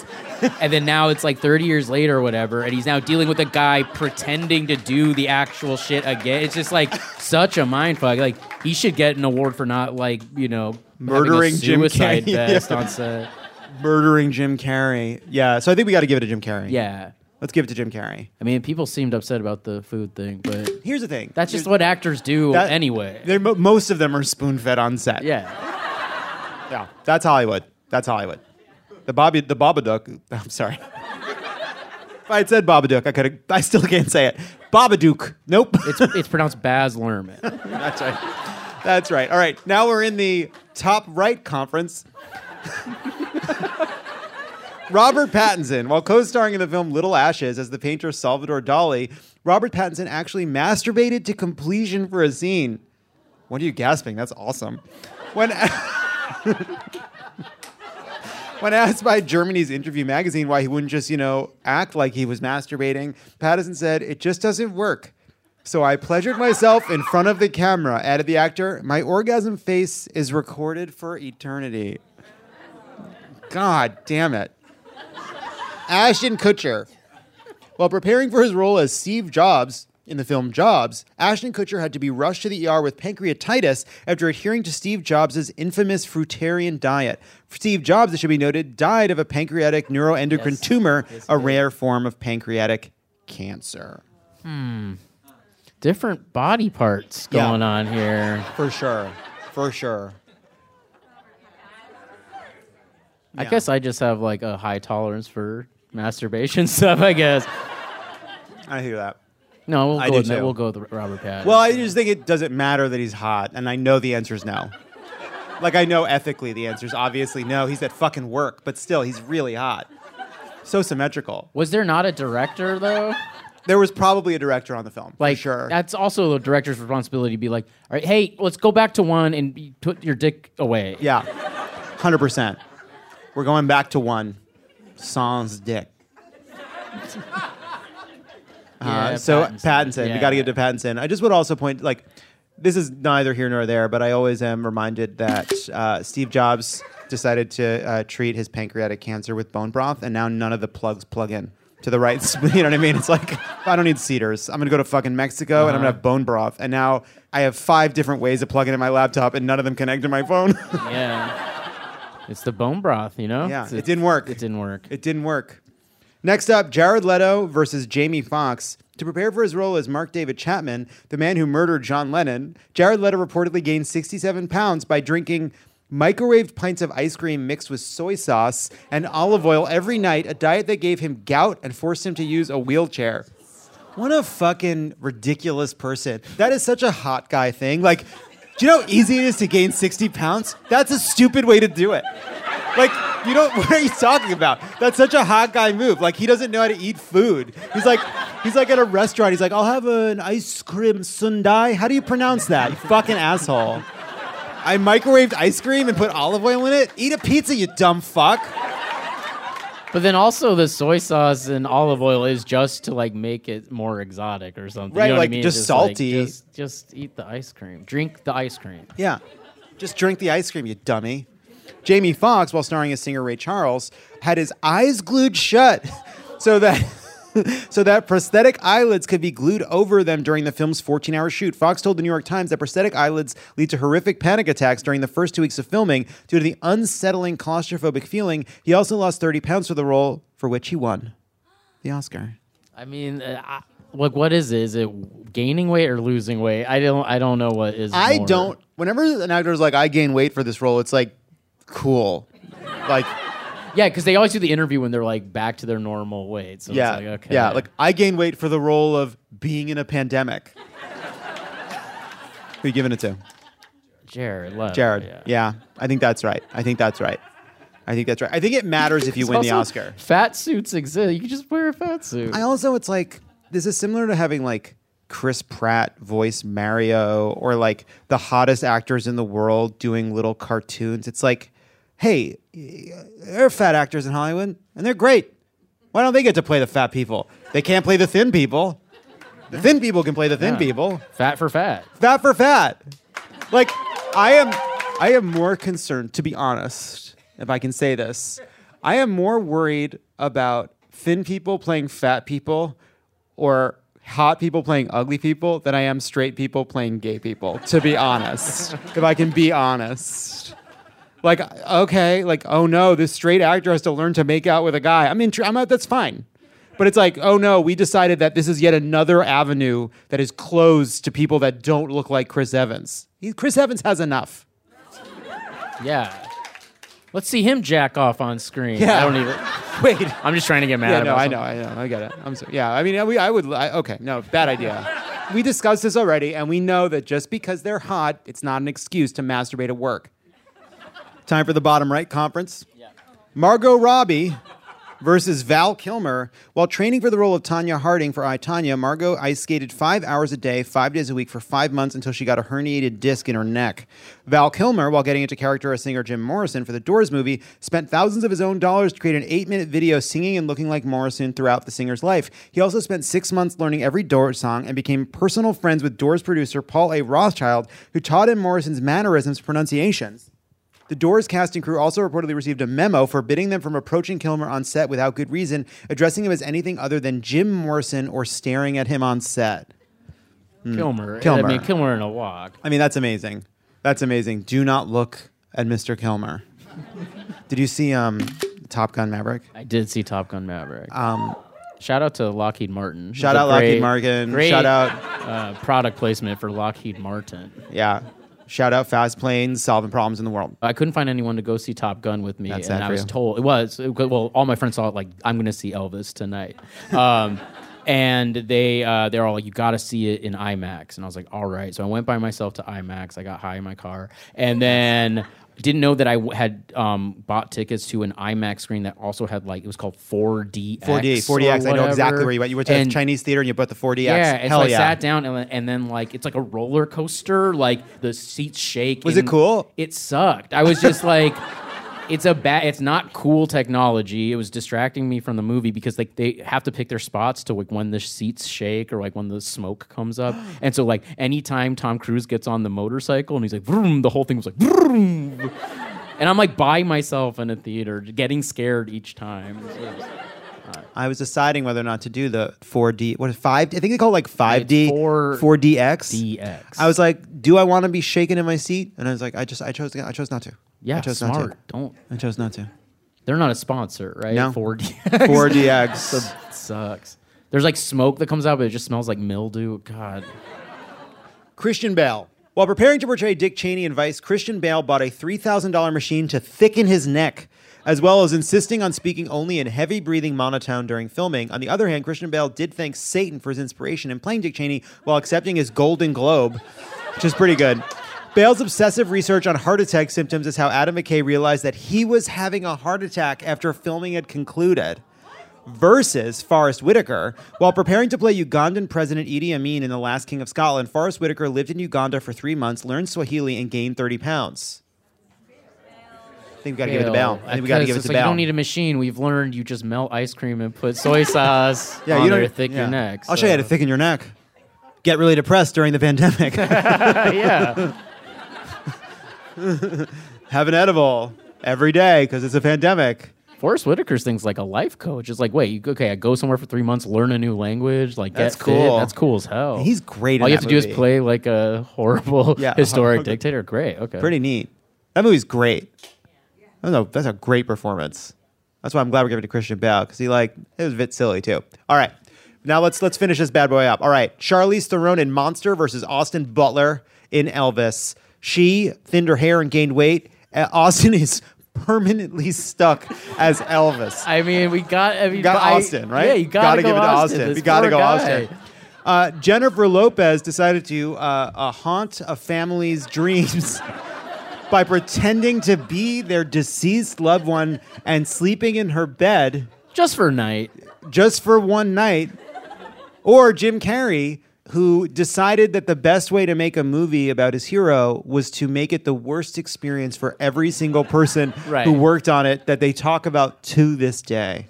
And then now it's like 30 years later or whatever, and he's now dealing with a guy pretending to do the actual shit again. It's just like such a mindfuck. Like, he should get an award for not, like, you know, murdering suicide Jim Carrey vest on set. Murdering Jim Carrey. Yeah, so I think we got to give it to Jim Carrey. Yeah. Let's give it to Jim Carrey. I mean, people seemed upset about the food thing, but... Here's the thing. That's just what actors do anyway. Most of them are spoon-fed on set. Yeah. Yeah, that's Hollywood. The Babadook... I'm sorry. If I had said Babadook, I still can't say it. Babadook. Nope. It's pronounced Baz Luhrmann. That's right. That's right. All right, now we're in the top right conference. Robert Pattinson, while co-starring in the film Little Ashes as the painter Salvador Dali, Robert Pattinson actually masturbated to completion for a scene. What are you gasping? That's awesome. When asked by Germany's Interview magazine why he wouldn't just, act like he was masturbating, Pattinson said, "It just doesn't work. So I pleasured myself in front of the camera," added the actor. "My orgasm face is recorded for eternity." God damn it. Ashton Kutcher. While preparing for his role as Steve Jobs in the film Jobs, Ashton Kutcher had to be rushed to the ER with pancreatitis after adhering to Steve Jobs' infamous fruitarian diet. Steve Jobs, it should be noted, died of a pancreatic neuroendocrine tumor, a rare form of pancreatic cancer. Different body parts going on here. For sure. I guess I just have, like, a high tolerance for masturbation stuff, I guess. I hear that. No, we'll go with Robert Pattinson. Well, I just think it doesn't matter that he's hot, and I know the answer is no. Like, I know ethically the answer is obviously no. He's at fucking work, but still, he's really hot. So symmetrical. Was there not a director, though? There was probably a director on the film, like, for sure. That's also the director's responsibility to be like, all right, hey, let's go back to one and put your dick away. Yeah, 100%. We're going back to one. Sans dick. Yeah, so Pattinson. We got to get to Pattinson. I just would also point, like, this is neither here nor there, but I always am reminded that Steve Jobs decided to treat his pancreatic cancer with bone broth, and now none of the plugs plug in to the right. You know what I mean? It's like, I don't need Cedars. I'm going to go to fucking Mexico, and I'm going to have bone broth. And now I have 5 different ways of plugging in my laptop, and none of them connect to my phone. It's the bone broth, you know? Yeah, it didn't work. Next up, Jared Leto versus Jamie Foxx. To prepare for his role as Mark David Chapman, the man who murdered John Lennon, Jared Leto reportedly gained 67 pounds by drinking microwaved pints of ice cream mixed with soy sauce and olive oil every night, a diet that gave him gout and forced him to use a wheelchair. What a fucking ridiculous person. That is such a hot guy thing. Like, do you know how easy it is to gain 60 pounds? That's a stupid way to do it. Like, you don't, what are you talking about? That's such a hot guy move. Like, he doesn't know how to eat food. He's like at a restaurant. He's like, I'll have an ice cream sundae. How do you pronounce that? You fucking asshole. I microwaved ice cream and put olive oil in it? Eat a pizza, you dumb fuck. But then also the soy sauce and olive oil is just to, like, make it more exotic or something. Right, you know, like, what I mean? Just salty. Like, just eat the ice cream. Drink the ice cream. Yeah. Just drink the ice cream, you dummy. Jamie Foxx, while starring as singer Ray Charles, had his eyes glued shut so that prosthetic eyelids could be glued over them during the film's 14-hour shoot. Fox told the New York Times that prosthetic eyelids lead to horrific panic attacks during the first 2 weeks of filming due to the unsettling claustrophobic feeling. He also lost 30 pounds for the role, for which he won the Oscar. I mean, look, what is it? Is it gaining weight or losing weight? I don't know what is. Whenever an actor is like, I gain weight for this role, it's like, cool. Like. Yeah, because they always do the interview when they're, like, back to their normal weight. So yeah, it's like, okay. Yeah, like, I gained weight for the role of being in a pandemic. Who are you giving it to? Jared Leto. Jared, yeah. I think that's right. I think it matters if you win the Oscar. Fat suits exist. You can just wear a fat suit. It's like, this is similar to having, like, Chris Pratt voice Mario or, like, the hottest actors in the world doing little cartoons. It's like, hey, there are fat actors in Hollywood, and they're great. Why don't they get to play the fat people? They can't play the thin people. The thin people can play the thin people. Fat for fat. Fat for fat. Like, I am more concerned, to be honest, if I can say this. I am more worried about thin people playing fat people or hot people playing ugly people than I am straight people playing gay people, to be honest. If I can be honest. Like, okay, like, oh no, this straight actor has to learn to make out with a guy. That's fine. But it's like, oh no, we decided that this is yet another avenue that is closed to people that don't look like Chris Evans. Chris Evans has enough. Yeah. Let's see him jack off on screen. Yeah. I don't even. Wait. I'm just trying to get mad about something. I know. I get it. I'm sorry. Yeah, I mean, bad idea. We discussed this already, and we know that just because they're hot, it's not an excuse to masturbate at work. Time for the bottom right conference. Yeah. Margot Robbie versus Val Kilmer. While training for the role of Tanya Harding for I, Tonya, Margot ice skated 5 hours a day, 5 days a week for 5 months until she got a herniated disc in her neck. Val Kilmer, while getting into character as singer Jim Morrison for the Doors movie, spent thousands of his own dollars to create an 8-minute video singing and looking like Morrison throughout the singer's life. He also spent 6 months learning every Doors song and became personal friends with Doors producer Paul A. Rothschild, who taught him Morrison's mannerisms, pronunciations. The Doors casting crew also reportedly received a memo forbidding them from approaching Kilmer on set without good reason, addressing him as anything other than Jim Morrison or staring at him on set. Kilmer. I mean, Kilmer in a walk. I mean, that's amazing. Do not look at Mr. Kilmer. Did you see Top Gun Maverick? I did see Top Gun Maverick. Shout out to Lockheed Martin. Great, shout out product placement for Lockheed Martin. Yeah. Shout out Fast Planes, solving problems in the world. I couldn't find anyone to go see Top Gun with me, and I was told all my friends saw it. Like, I'm going to see Elvis tonight, and they're all like, you got to see it in IMAX, and I was like, all right. So I went by myself to IMAX. I got high in my car, and then Didn't know that I had bought tickets to an IMAX screen that also had, like, it was called 4DX. 4DX. I know exactly where you went. You went to a Chinese theater and you bought the 4DX. Yeah, and so I sat down and then, like, it's like a roller coaster. Like, the seats shake. Was it cool? It sucked. I was just like... It's not cool technology. It was distracting me from the movie because, like, they have to pick their spots to, like, when the seats shake or, like, when the smoke comes up. And so, like, anytime Tom Cruise gets on the motorcycle and he's like, vroom, the whole thing was like, vroom. And I'm, like, by myself in a theater, getting scared each time. I was deciding whether or not to do the 4D. What is 5D? I think they call it like 5D. 4DX. DX. I was like, do I want to be shaken in my seat? And I was like, I chose not to. Yeah, smart. I chose not to. They're not a sponsor, right? No. 4DX. So it sucks. There's like smoke that comes out, but it just smells like mildew. God. Christian Bale. While preparing to portray Dick Cheney in Vice, Christian Bale bought a $3,000 machine to thicken his neck, as well as insisting on speaking only in heavy-breathing monotone during filming. On the other hand, Christian Bale did thank Satan for his inspiration in playing Dick Cheney while accepting his Golden Globe, which is pretty good. Bale's obsessive research on heart attack symptoms is how Adam McKay realized that he was having a heart attack after filming had concluded. Versus Forrest Whitaker. While preparing to play Ugandan President Idi Amin in The Last King of Scotland, Forrest Whitaker lived in Uganda for 3 months, learned Swahili, and gained 30 pounds. I think we got to give it to Bale. You don't need a machine. We've learned you just melt ice cream and put soy sauce on there to thicken your neck. I'll show you how to thicken your neck. Get really depressed during the pandemic. Yeah. Have an edible every day because it's a pandemic. Forrest Whitaker's thing's like a life coach. It's like, wait, okay, I go somewhere for 3 months, learn a new language. Like, that's cool. That's cool as hell. He's great. All you have to do is play like a horrible historic dictator. Great. Okay. Pretty neat. That movie's great. I don't know. That's a great performance. That's why I'm glad we're giving it to Christian Bale because it was a bit silly too. All right, now let's finish this bad boy up. All right, Charlize Theron in Monster versus Austin Butler in Elvis. She thinned her hair and gained weight. Austin is permanently stuck as Elvis. I mean, we got Austin, right? Yeah, you gotta give it to Austin. We gotta go Austin. Jennifer Lopez decided to haunt a family's dreams by pretending to be their deceased loved one and sleeping in her bed just for one night. Or Jim Carrey, who decided that the best way to make a movie about his hero was to make it the worst experience for every single person who worked on it that they talk about to this day.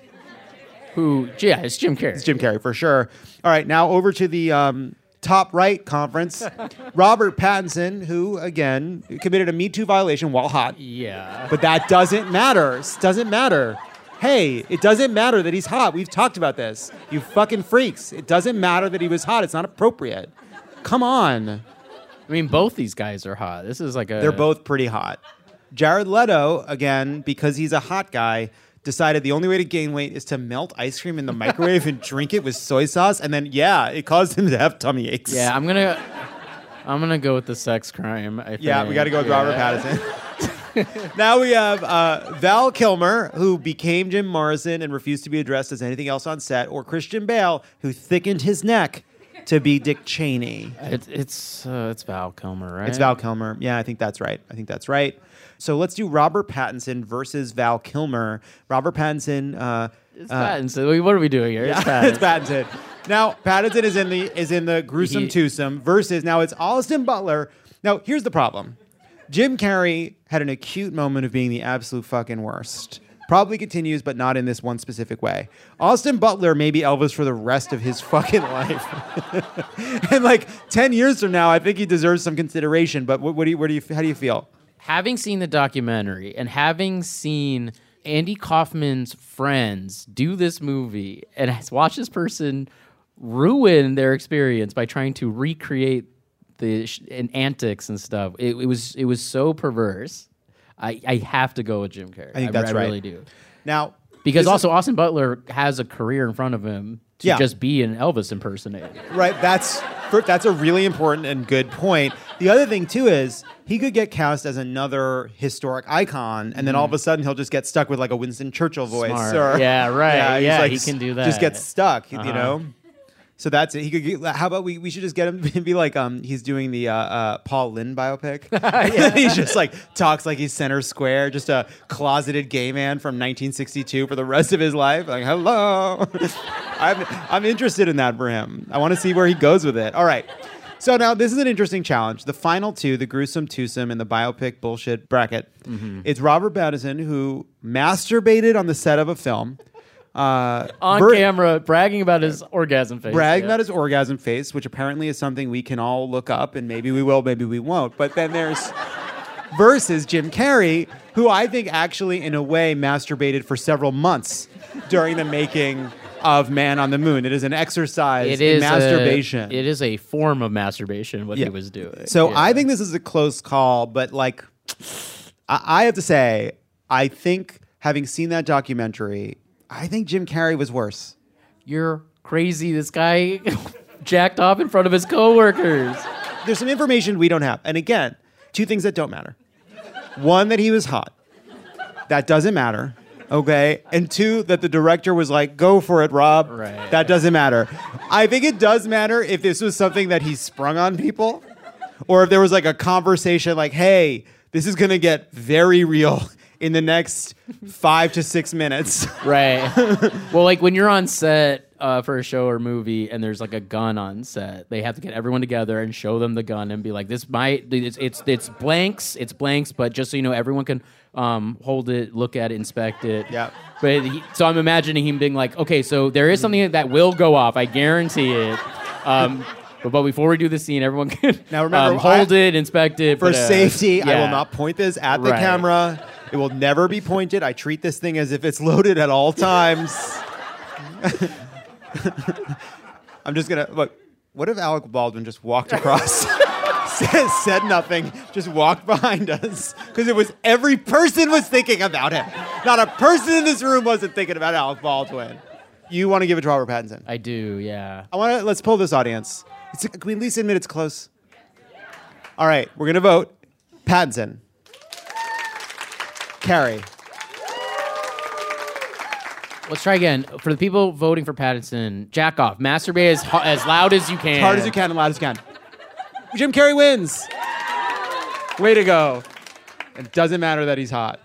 It's Jim Carrey. It's Jim Carrey, for sure. All right, now over to the top right conference. Robert Pattinson, who, again, committed a Me Too violation while hot. Yeah. But that doesn't matter. Doesn't matter. Hey, it doesn't matter that he's hot. We've talked about this. You fucking freaks. It doesn't matter that he was hot. It's not appropriate. Come on. I mean, both these guys are hot. This is like a... They're both pretty hot. Jared Leto, again, because he's a hot guy, decided the only way to gain weight is to melt ice cream in the microwave and drink it with soy sauce. And then, it caused him to have tummy aches. Yeah, I'm gonna go with the sex crime, I think. Yeah, we got to go with Robert Pattinson. Now we have Val Kilmer, who became Jim Morrison and refused to be addressed as anything else on set, or Christian Bale, who thickened his neck to be Dick Cheney. It's Val Kilmer, right? It's Val Kilmer. Yeah, I think that's right. So let's do Robert Pattinson versus Val Kilmer. Robert Pattinson. It's Pattinson. What are we doing here? Yeah, it's Pattinson. Now Pattinson is in the gruesome twosome versus now it's Austin Butler. Now here's the problem. Jim Carrey had an acute moment of being the absolute fucking worst. Probably continues, but not in this one specific way. Austin Butler may be Elvis for the rest of his fucking life. And like 10 years from now, I think he deserves some consideration. But how do you feel? Having seen the documentary and having seen Andy Kaufman's friends do this movie and watch this person ruin their experience by trying to recreate and antics and stuff. It was so perverse. I have to go with Jim Carrey. I think that's right. I really do. Now, because also Austin Butler has a career in front of him to just be an Elvis impersonator. Right. That's a really important and good point. The other thing too is he could get cast as another historic icon, and then all of a sudden he'll just get stuck with like a Winston Churchill voice. Smart. Or, yeah. Right. Yeah. He can do that. Just get stuck. You know. So that's it. He could. Get, how about we should just get him and be like, he's doing the Paul Lynn biopic. He's just like talks like he's center square, just a closeted gay man from 1962 for the rest of his life. Like, hello, I'm interested in that for him. I want to see where he goes with it. All right. So now this is an interesting challenge. The final two, the gruesome twosome and the biopic bullshit bracket. Mm-hmm. It's Robert Pattinson who masturbated on the set of a film. On camera, bragging about his orgasm face. About his orgasm face, which apparently is something we can all look up, and maybe we will, maybe we won't. But then there's versus Jim Carrey, who I think actually, in a way, masturbated for several months during the making of Man on the Moon. It is an exercise in masturbation. It is a form of masturbation, what he was doing. So I think this is a close call, but like, I have to say, I think having seen that documentary, I think Jim Carrey was worse. You're crazy. This guy jacked off in front of his coworkers. There's some information we don't have. And again, two things that don't matter. One, that he was hot. That doesn't matter. Okay? And two, that the director was like, go for it, Rob. Right. That doesn't matter. I think it does matter if this was something that he sprung on people or if there was like a conversation like, hey, this is going to get very real in the next 5 to 6 minutes. Right. Well, like when you're on set for a show or movie and there's like a gun on set, they have to get everyone together and show them the gun and be like, this might, it's blanks, but just so you know, everyone can hold it, look at it, inspect it. Yeah. But so I'm imagining him being like, okay, so there is something that will go off. I guarantee it. But before we do the scene, everyone can now remember, hold it, inspect it. For safety, I will not point this at the camera. It will never be pointed. I treat this thing as if it's loaded at all times. I'm just going to... Look, what if Alec Baldwin just walked across, said nothing, just walked behind us? Because it was every person was thinking about him. Not a person in this room wasn't thinking about Alec Baldwin. You want to give it to Robert Pattinson? I do, yeah. Let's pull this audience. Can we at least admit it's close? All right, we're going to vote. Pattinson. Carrey. Let's try again. For the people voting for Pattinson, jack off. Masturbate as loud as you can. As hard as you can and loud as you can. Jim Carrey wins. Way to go. It doesn't matter that he's hot.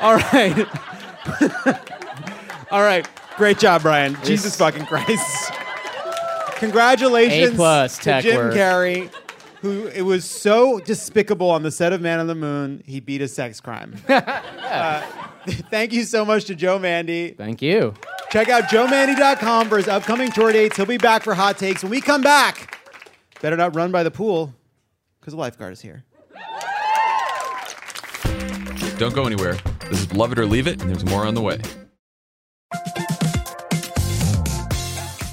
All right. All right. Great job, Brian. Yes. Jesus fucking Christ. Congratulations to Jim Carrey. Who it was so despicable on the set of Man on the Moon, he beat a sex crime. Thank you so much to Joe Mandy. Thank you. Check out JoeMandy.com for his upcoming tour dates. He'll be back for hot takes. When we come back, better not run by the pool because the lifeguard is here. Don't go anywhere. This is Love It or Leave It, and there's more on the way.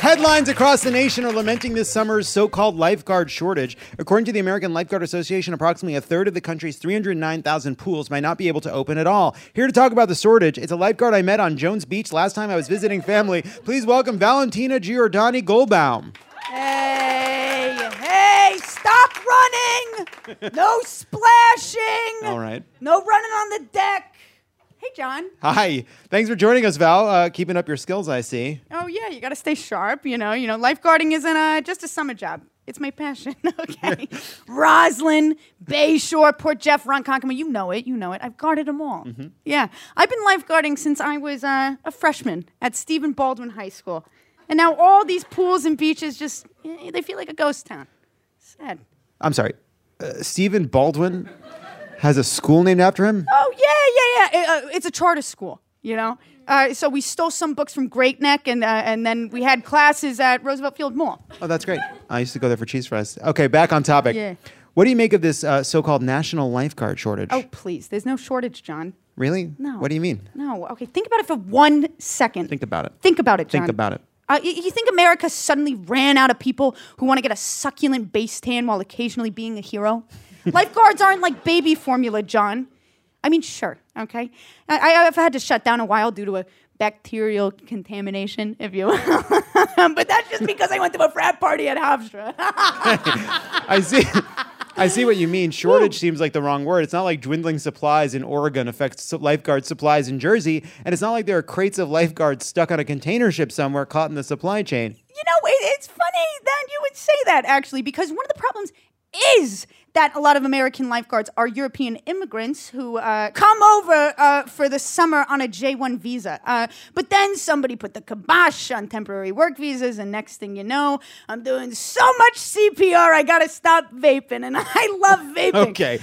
Headlines across the nation are lamenting this summer's so-called lifeguard shortage. According to the American Lifeguard Association, approximately a third of the country's 309,000 pools might not be able to open at all. Here to talk about the shortage, it's a lifeguard I met on Jones Beach last time I was visiting family. Please welcome Valentina Giordani Goldbaum. Hey, stop running. No splashing. All right. No running on the deck. Hey, John. Hi. Thanks for joining us, Val. Keeping up your skills, I see. Oh, yeah. You got to stay sharp. You know, lifeguarding isn't just a summer job. It's my passion. Okay. Roslyn, Bayshore, Port Jeff, Ronkonkoma. You know it. I've guarded them all. Mm-hmm. Yeah. I've been lifeguarding since I was a freshman at Stephen Baldwin High School. And now all these pools and beaches just, they feel like a ghost town. Sad. I'm sorry. Stephen Baldwin has a school named after him? Oh, yeah. It's a charter school. You know? So we stole some books from Great Neck, and then we had classes at Roosevelt Field Mall. Oh, that's great. I used to go there for cheese fries. Okay, back on topic. Yeah. What do you make of this so-called national lifeguard shortage? Oh, please. There's no shortage, John. Really? No. What do you mean? No. Okay, think about it for 1 second. Think about it. Think about it, John. Think about it. You think America suddenly ran out of people who want to get a succulent base tan while occasionally being a hero? Lifeguards aren't like baby formula, John. I mean, sure, okay? I've had to shut down a while due to a bacterial contamination, if you will. But that's just because I went to a frat party at Hofstra. I see what you mean. Shortage seems like the wrong word. It's not like dwindling supplies in Oregon affects lifeguard supplies in Jersey, and it's not like there are crates of lifeguards stuck on a container ship somewhere caught in the supply chain. You know, it's funny that you would say that, actually, because one of the problems is that a lot of American lifeguards are European immigrants who come over for the summer on a J-1 visa. But then somebody put the kibosh on temporary work visas, and next thing you know, I'm doing so much CPR, I gotta stop vaping, and I love vaping. Okay.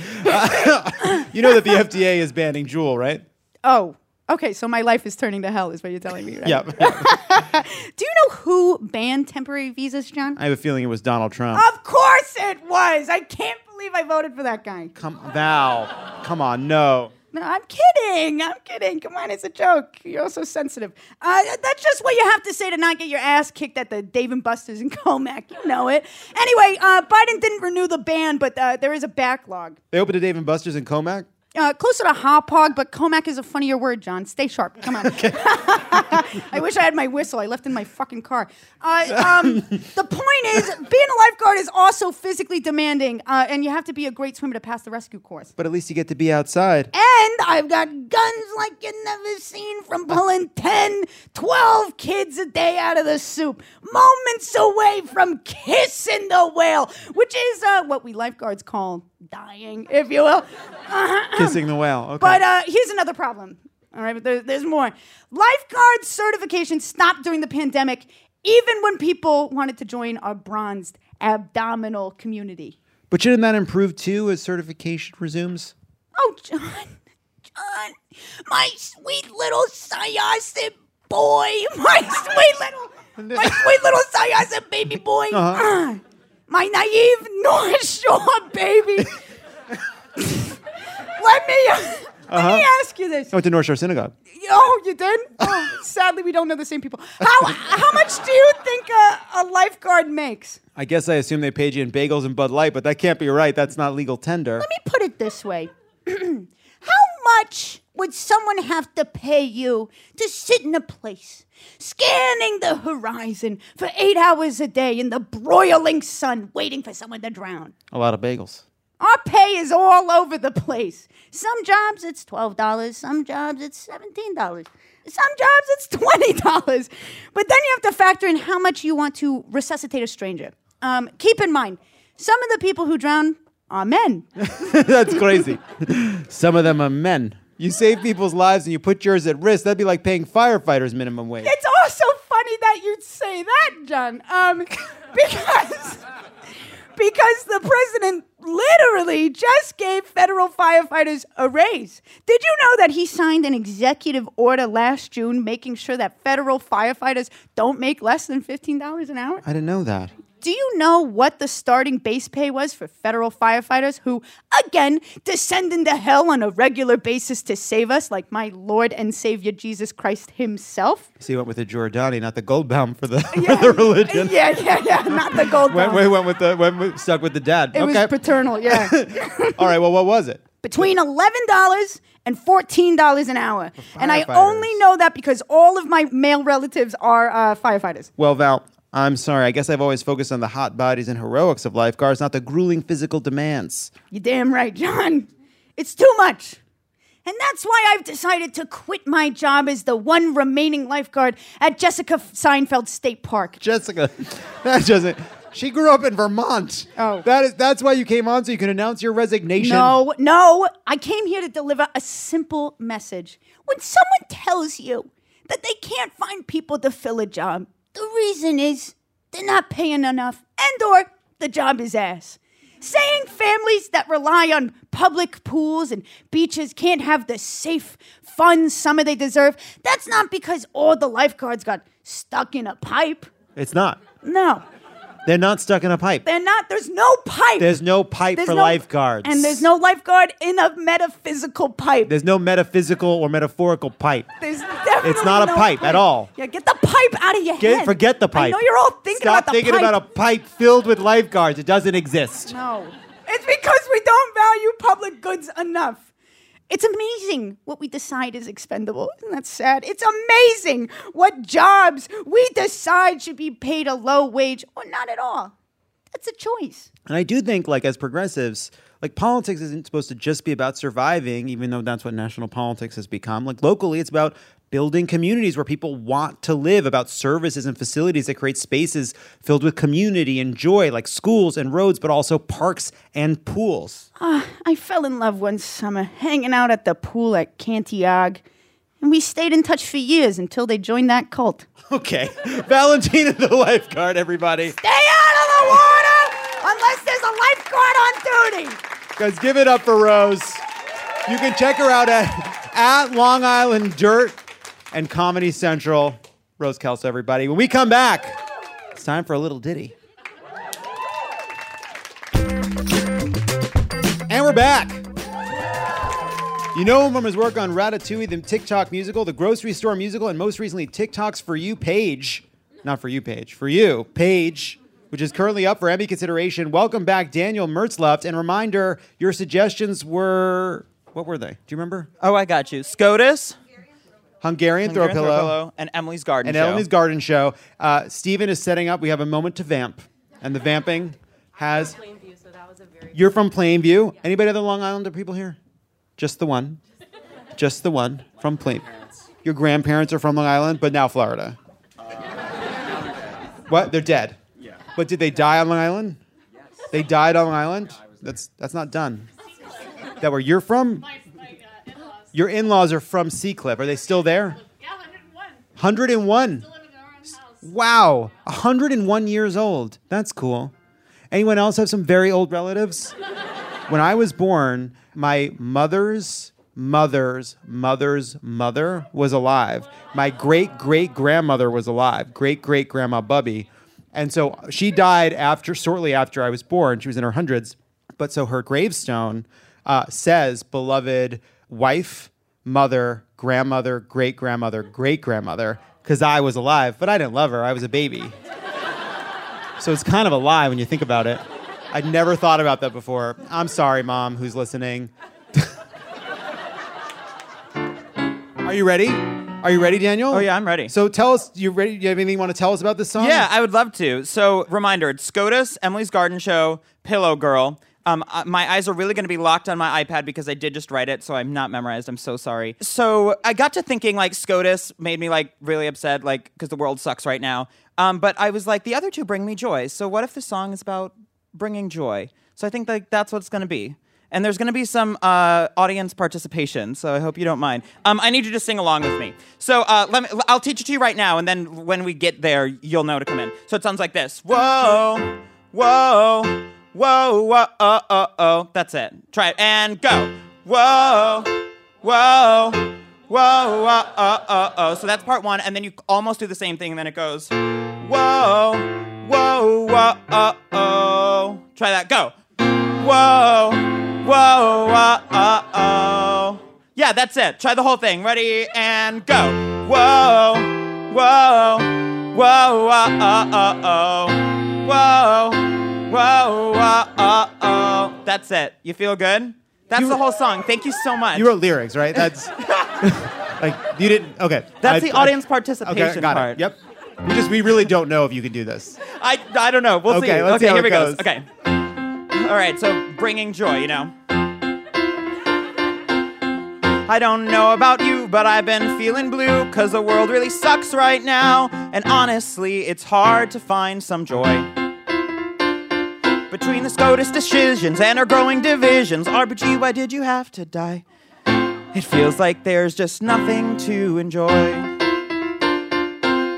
You know that the FDA is banning Juul, right? Oh, okay, so my life is turning to hell is what you're telling me, right? Yeah. Do you know who banned temporary visas, John? I have a feeling it was Donald Trump. Of course it was! I can't believe I voted for that guy. Come on, no. No, I'm kidding. Come on, it's a joke. You're so sensitive. That's just what you have to say to not get your ass kicked at the Dave & Buster's in Comac. You know it. Anyway, Biden didn't renew the ban, but there is a backlog. They opened a Dave & Buster's in Comac? Closer to hop-hog, but Comac is a funnier word, John. Stay sharp. Come on. Okay. I wish I had my whistle. I left in my fucking car. The point is, being a lifeguard is also physically demanding, and you have to be a great swimmer to pass the rescue course. But at least you get to be outside. And I've got guns like you never seen from pulling 10, 12 kids a day out of the soup, moments away from kissing the whale, which is what we lifeguards call dying, if you will. Kissing the whale. Okay. But here's another problem. All right, but there's more. Lifeguard certification stopped during the pandemic, even when people wanted to join our bronzed abdominal community. But shouldn't that improve too as certification resumes? Oh, John, my sweet little syosset boy, my sweet little syosset baby boy, my naive North Shore baby. Let me ask you this. I went to North Shore Synagogue. Oh, you did? Oh, sadly, we don't know the same people. How much do you think a lifeguard makes? I guess I assume they paid you in bagels and Bud Light, but that can't be right. That's not legal tender. Let me put it this way. How much would someone have to pay you to sit in a place, scanning the horizon for 8 hours a day in the broiling sun, waiting for someone to drown? A lot of bagels. Our pay is all over the place. Some jobs it's $12, some jobs it's $17, some jobs it's $20. But then you have to factor in how much you want to resuscitate a stranger. Keep in mind, some of the people who drown are men. That's crazy. Some of them are men. You save people's lives and you put yours at risk. That'd be like paying firefighters minimum wage. It's also funny that you'd say that, John, because the president literally just gave federal firefighters a raise. Did you know that he signed an executive order last June making sure that federal firefighters don't make less than $15 an hour? I didn't know that. Do you know what the starting base pay was for federal firefighters who, again, descend into hell on a regular basis to save us, like my Lord and Savior Jesus Christ himself? So you went with the Giordani, not the Goldbaum for the religion. Yeah, not the Goldbaum. Stuck with the dad. It was paternal, yeah. All right, well, what was it? Between $11 and $14 an hour. And I only know that because all of my male relatives are firefighters. Well, Val, I'm sorry. I guess I've always focused on the hot bodies and heroics of lifeguards, not the grueling physical demands. You're damn right, John. It's too much. And that's why I've decided to quit my job as the one remaining lifeguard at Jessica Seinfeld State Park. Jessica. That doesn't... She grew up in Vermont. Oh. That's why you came on, so you can announce your resignation. No. I came here to deliver a simple message. When someone tells you that they can't find people to fill a job, the reason is they're not paying enough and/or the job is ass. saying families that rely on public pools and beaches can't have the safe, fun summer they deserve, that's not because all the lifeguards got stuck in a pipe. It's not. No. They're not stuck in a pipe. They're not. There's no pipe. There's no pipe for lifeguards. And there's no lifeguard in a metaphysical pipe. There's no metaphysical or metaphorical pipe. There's definitely it's not a pipe at all. Yeah, get the pipe out of your head. Forget the pipe. I know you're all thinking about the pipe. Stop thinking about a pipe filled with lifeguards. It doesn't exist. No. It's because we don't value public goods enough. It's amazing what we decide is expendable. Isn't that sad? It's amazing what jobs we decide should be paid a low wage or not at all. That's a choice. And I do think, like, as progressives, like, politics isn't supposed to just be about surviving, even though that's what national politics has become. Like, locally, it's about building communities where people want to live, about services and facilities that create spaces filled with community and joy, like schools and roads, but also parks and pools. I fell in love one summer hanging out at the pool at Cantiag, and we stayed in touch for years until they joined that cult. Okay. Valentina the lifeguard, everybody. Stay out of the water unless there's a lifeguard on duty. Guys, give it up for Rose. You can check her out at Long Island Dirt and Comedy Central. Rose Kelso, everybody. When we come back, it's time for a little ditty. And we're back. You know him from his work on Ratatouille, the TikTok musical, the grocery store musical, and most recently TikTok's For You Page. Not For You Page, For You Page, which is currently up for Emmy consideration. Welcome back, Daniel Mertzluft. And reminder, your suggestions were... What were they? Do you remember? Oh, I got you. Scotus. Hungarian Throw Pillow. And Emily's Garden Show. Steven is setting up. We have a moment to vamp. And the vamping has... Plainview, so that was a very... You're from Plainview. Yeah. Anybody other Long Islander people here? Just the one. Just the one from Plainview. Your grandparents are from Long Island, but now Florida. What? They're dead. Yeah. But did they die on Long Island? Yes. They died on Long Island? Yeah, that's not done. That where you're from? My in-laws. Your in-laws are from Seacliff. Are they still there? Yeah, 101. 101. Still living in our own house. Wow, 101 years old. That's cool. Anyone else have some very old relatives? When I was born, my mother's mother's mother's mother was alive. My great-great-grandmother was alive. Great-great-grandma Bubby. And so she died shortly after I was born. She was in her 100s. But so her gravestone... says, beloved wife, mother, grandmother, great-grandmother, great-grandmother, because I was alive, but I didn't love her. I was a baby. So it's kind of a lie when you think about it. I'd never thought about that before. I'm sorry, Mom, who's listening. Are you ready? Are you ready, Daniel? Oh, yeah, I'm ready. So tell us, you ready? Do you have anything you want to tell us about this song? Yeah, I would love to. So, reminder, it's Scotus, Emily's Garden Show, Pillow Girl. My eyes are really going to be locked on my iPad because I did just write it, so I'm not memorized. I'm so sorry. So I got to thinking, like, SCOTUS made me, like, really upset, like, because the world sucks right now. But I was like, the other two bring me joy. So what if the song is about bringing joy? So I think, like, that's what it's going to be. And there's going to be some audience participation, so I hope you don't mind. I need you to sing along with me. So I'll teach it to you right now, and then when we get there, you'll know to come in. So it sounds like this. Whoa, whoa. Whoa, whoa, oh, oh, oh. That's it. Try it and go. Whoa, whoa, whoa, whoa, oh, oh, oh. So that's part one. And then you almost do the same thing. And then it goes, whoa, whoa, whoa, oh, oh. Try that. Go. Whoa, whoa, whoa, oh, oh. Yeah, that's it. Try the whole thing. Ready and go. Whoa, whoa, whoa, whoa, oh, oh, oh. Whoa. Whoa, whoa, oh, oh. That's it. You feel good? That's the whole song. Thank you so much. You wrote lyrics, right? That's like you didn't. Okay. That's the audience participation part. It. Yep. We really don't know if you can do this. I don't know. We'll see. Let's see how here it goes. Okay. All right. So bringing joy, you know. I don't know about you, but I've been feeling blue because the world really sucks right now, and honestly, it's hard to find some joy. Between the SCOTUS decisions and our growing divisions, RBG, why did you have to die? It feels like there's just nothing to enjoy.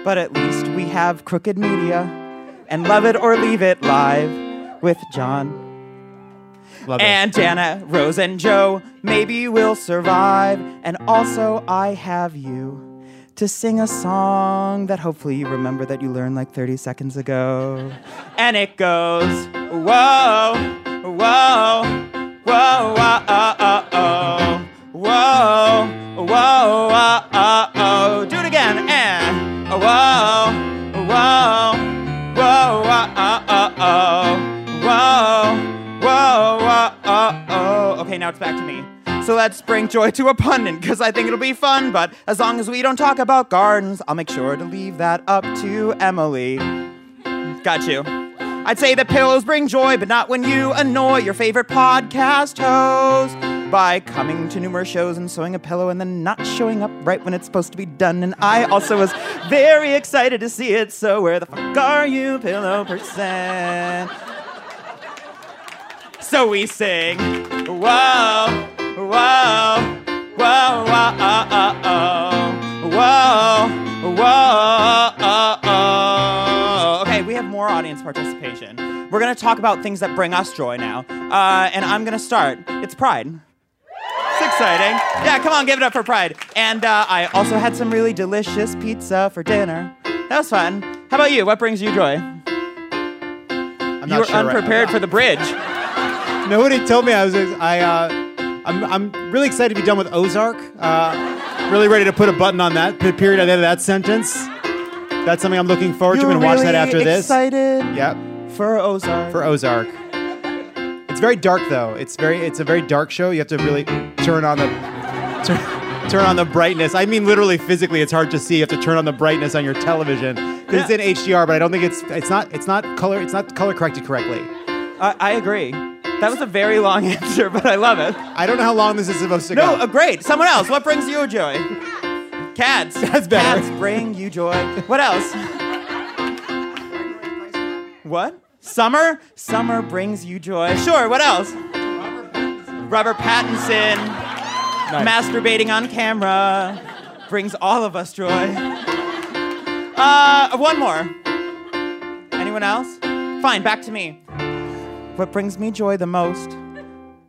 But at least we have crooked media and Love It or Leave It Live with John Love and it. Jana, Rose, and Joe, maybe we'll survive. And also, I have you to sing a song that hopefully you remember that you learned like 30 seconds ago. And it goes, whoa, whoa, whoa, whoa, oh, whoa, whoa, whoa, oh. Do it again. And whoa, whoa, whoa, whoa, whoa, oh. Okay, now it's back to me. So let's bring joy to abundant, because I think it'll be fun. But as long as we don't talk about gardens, I'll make sure to leave that up to Emily. Got you. I'd say that pillows bring joy, but not when you annoy your favorite podcast host by coming to numerous shows and sewing a pillow and then not showing up right when it's supposed to be done. And I also was very excited to see it, so where the fuck are you, pillow person? So we sing, whoa. Whoa, whoa, whoa, whoa, whoa. Okay, we have more audience participation. We're going to talk about things that bring us joy now. And I'm going to start. It's Pride. It's exciting. Yeah, come on, give it up for Pride. And I also had some really delicious pizza for dinner. That was fun. How about you? What brings you joy? I'm not sure. You were unprepared for the bridge. Nobody told me. I'm really excited to be done with Ozark. Really ready to put a button on that, put a period at the end of that sentence. That's something I'm looking forward to. I'm going to watch that after this. Excited. Yep. For Ozark. For Ozark. It's very dark though. It's a very dark show. You have to really turn on the brightness. I mean literally physically it's hard to see. You have to turn on the brightness on your television. Because yeah. It's in HDR, but I don't think it's not color corrected correctly. I agree. That was a very long answer, but I love it. I don't know how long this is supposed to go. No, great. Someone else. What brings you joy? Cats. That's better. Cats bring you joy. What else? What? Summer? Summer brings you joy. Sure, what else? Robert Pattinson. Nice. Masturbating on camera brings all of us joy. One more. Anyone else? Fine, back to me. What brings me joy the most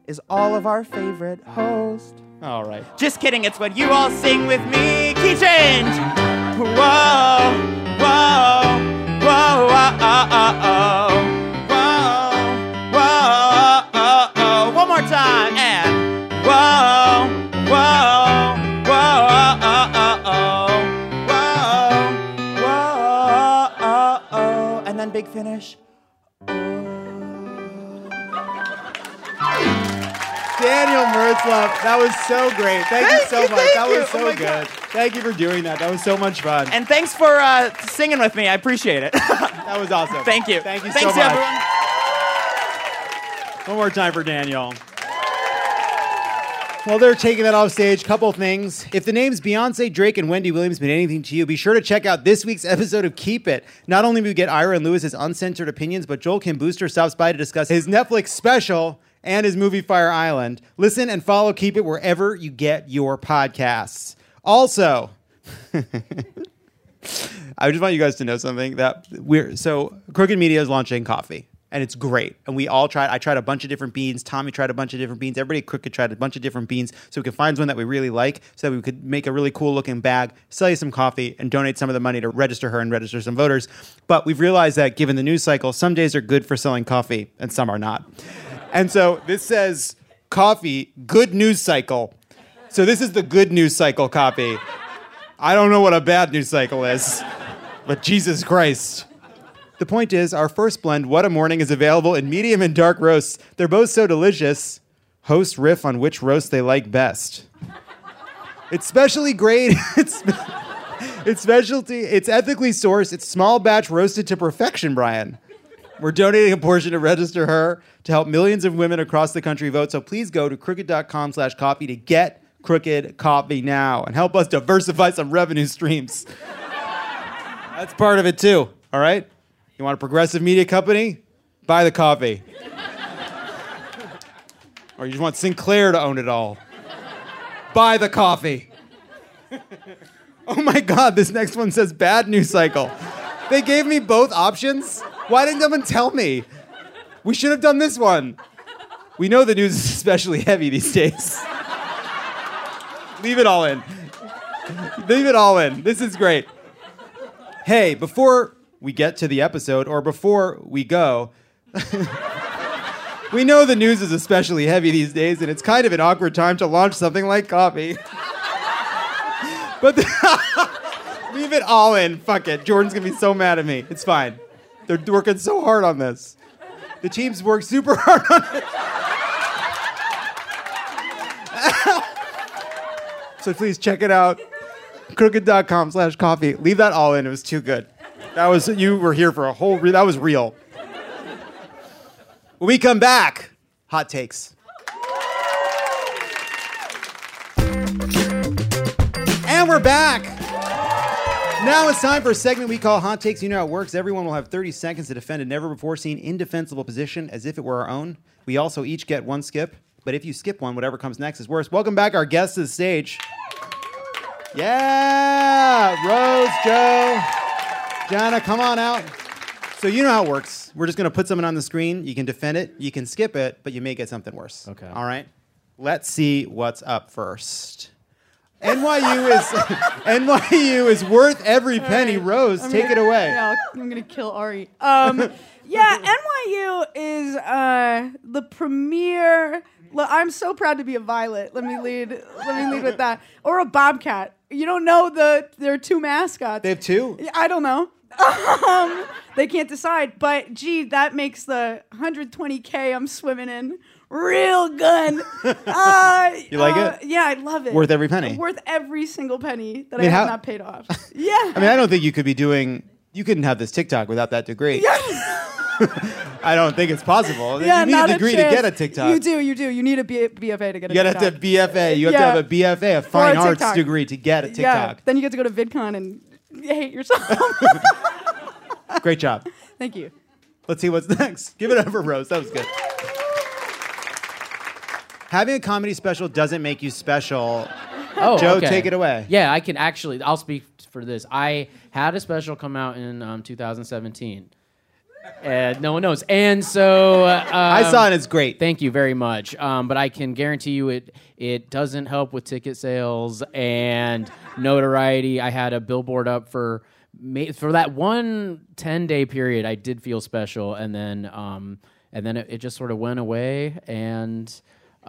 is all of our favorite host. All right. Just kidding, it's when you all sing with me. Key change! Whoa, whoa, whoa, whoa, whoa, whoa. One more time, and whoa, whoa, whoa, whoa, whoa. And then big finish. Daniel Mertzluft, that was so great. Thank you so much. That was so good. God. Thank you for doing that. That was so much fun. And thanks for singing with me. I appreciate it. That was awesome. Thank you. Thanks so much. Everyone. One more time for Daniel. While they're taking that off stage, couple things. If the names Beyonce, Drake, and Wendy Williams mean anything to you, be sure to check out this week's episode of Keep It. Not only do we get Ira and Lewis's uncensored opinions, but Joel Kim Booster stops by to discuss his Netflix special and his movie Fire Island. Listen and follow Keep It wherever you get your podcasts. Also, I just want you guys to know something Crooked Media is launching coffee. And it's great. And we all tried. I tried a bunch of different beans. Tommy tried a bunch of different beans. Everybody at Crooked tried a bunch of different beans. So we could find one that we really like so that we could make a really cool looking bag, sell you some coffee, and donate some of the money to register her and register some voters. But we've realized that given the news cycle, some days are good for selling coffee and some are not. And so this says, coffee, good news cycle. So this is the good news cycle copy. I don't know what a bad news cycle is, but Jesus Christ. The point is, our first blend, What a Morning, is available in medium and dark roasts. They're both so delicious. Hosts riff on which roast they like best. It's specially grade. It's specialty. It's ethically sourced. It's small batch roasted to perfection, Brian. We're donating a portion to Register Her to help millions of women across the country vote. So please go to crooked.com/coffee to get Crooked coffee now and help us diversify some revenue streams. That's part of it too, all right? You want a progressive media company? Buy the coffee. Or you just want Sinclair to own it all. Buy the coffee. Oh my God, this next one says bad news cycle. They gave me both options? Why didn't someone tell me? We should have done this one. We know the news is especially heavy these days. Leave it all in. Leave it all in. This is great. Hey, before we get to the episode, or before we go, we know the news is especially heavy these days, and it's kind of an awkward time to launch something like coffee. But leave it all in. Fuck it. Jordan's going to be so mad at me. It's fine. They're working so hard on this. The teams work super hard on it. So please check it out. Crooked.com/coffee. Leave that all in. It was too good. That was, you were here for a whole, that was real. When we come back, hot takes. And we're back. Now it's time for a segment we call Hot Takes. You know how it works. Everyone will have 30 seconds to defend a never-before-seen indefensible position as if it were our own. We also each get one skip, but if you skip one, whatever comes next is worse. Welcome back our guests to the stage. Yeah! Rose, Joe, Jana, come on out. So you know how it works. We're just going to put something on the screen. You can defend it. You can skip it, but you may get something worse. Okay. All right? Let's see what's up first. NYU is worth every penny. Right. Rose, take it away. Yeah, I'm gonna kill Ari. Yeah, NYU is the premier. I'm so proud to be a Violet. Let me lead with that. Or a Bobcat. You don't know there are two mascots. They have two? I don't know. They can't decide. But gee, that makes the 120K I'm swimming in. Real good. You like it? Yeah, I love it. Worth every penny. Worth every single penny that I have not paid off. Yeah. I mean, I don't think you couldn't have this TikTok without that degree. Yeah. I don't think it's possible. Yeah, you need a degree to get a TikTok. You do. You need a BFA to get a TikTok. You have to have a BFA, a fine arts degree to get a TikTok. Yeah. Then you get to go to VidCon and hate yourself. Great job. Thank you. Let's see what's next. Give it up for Rose. That was good. Having a comedy special doesn't make you special. Oh, Joe, okay. Take it away. Yeah, I'll speak for this. I had a special come out in 2017. And no one knows. And so... I saw it. It's great. Thank you very much. But I can guarantee you it doesn't help with ticket sales and notoriety. I had a billboard up for that one 10-day period. I did feel special. And then it just sort of went away. And...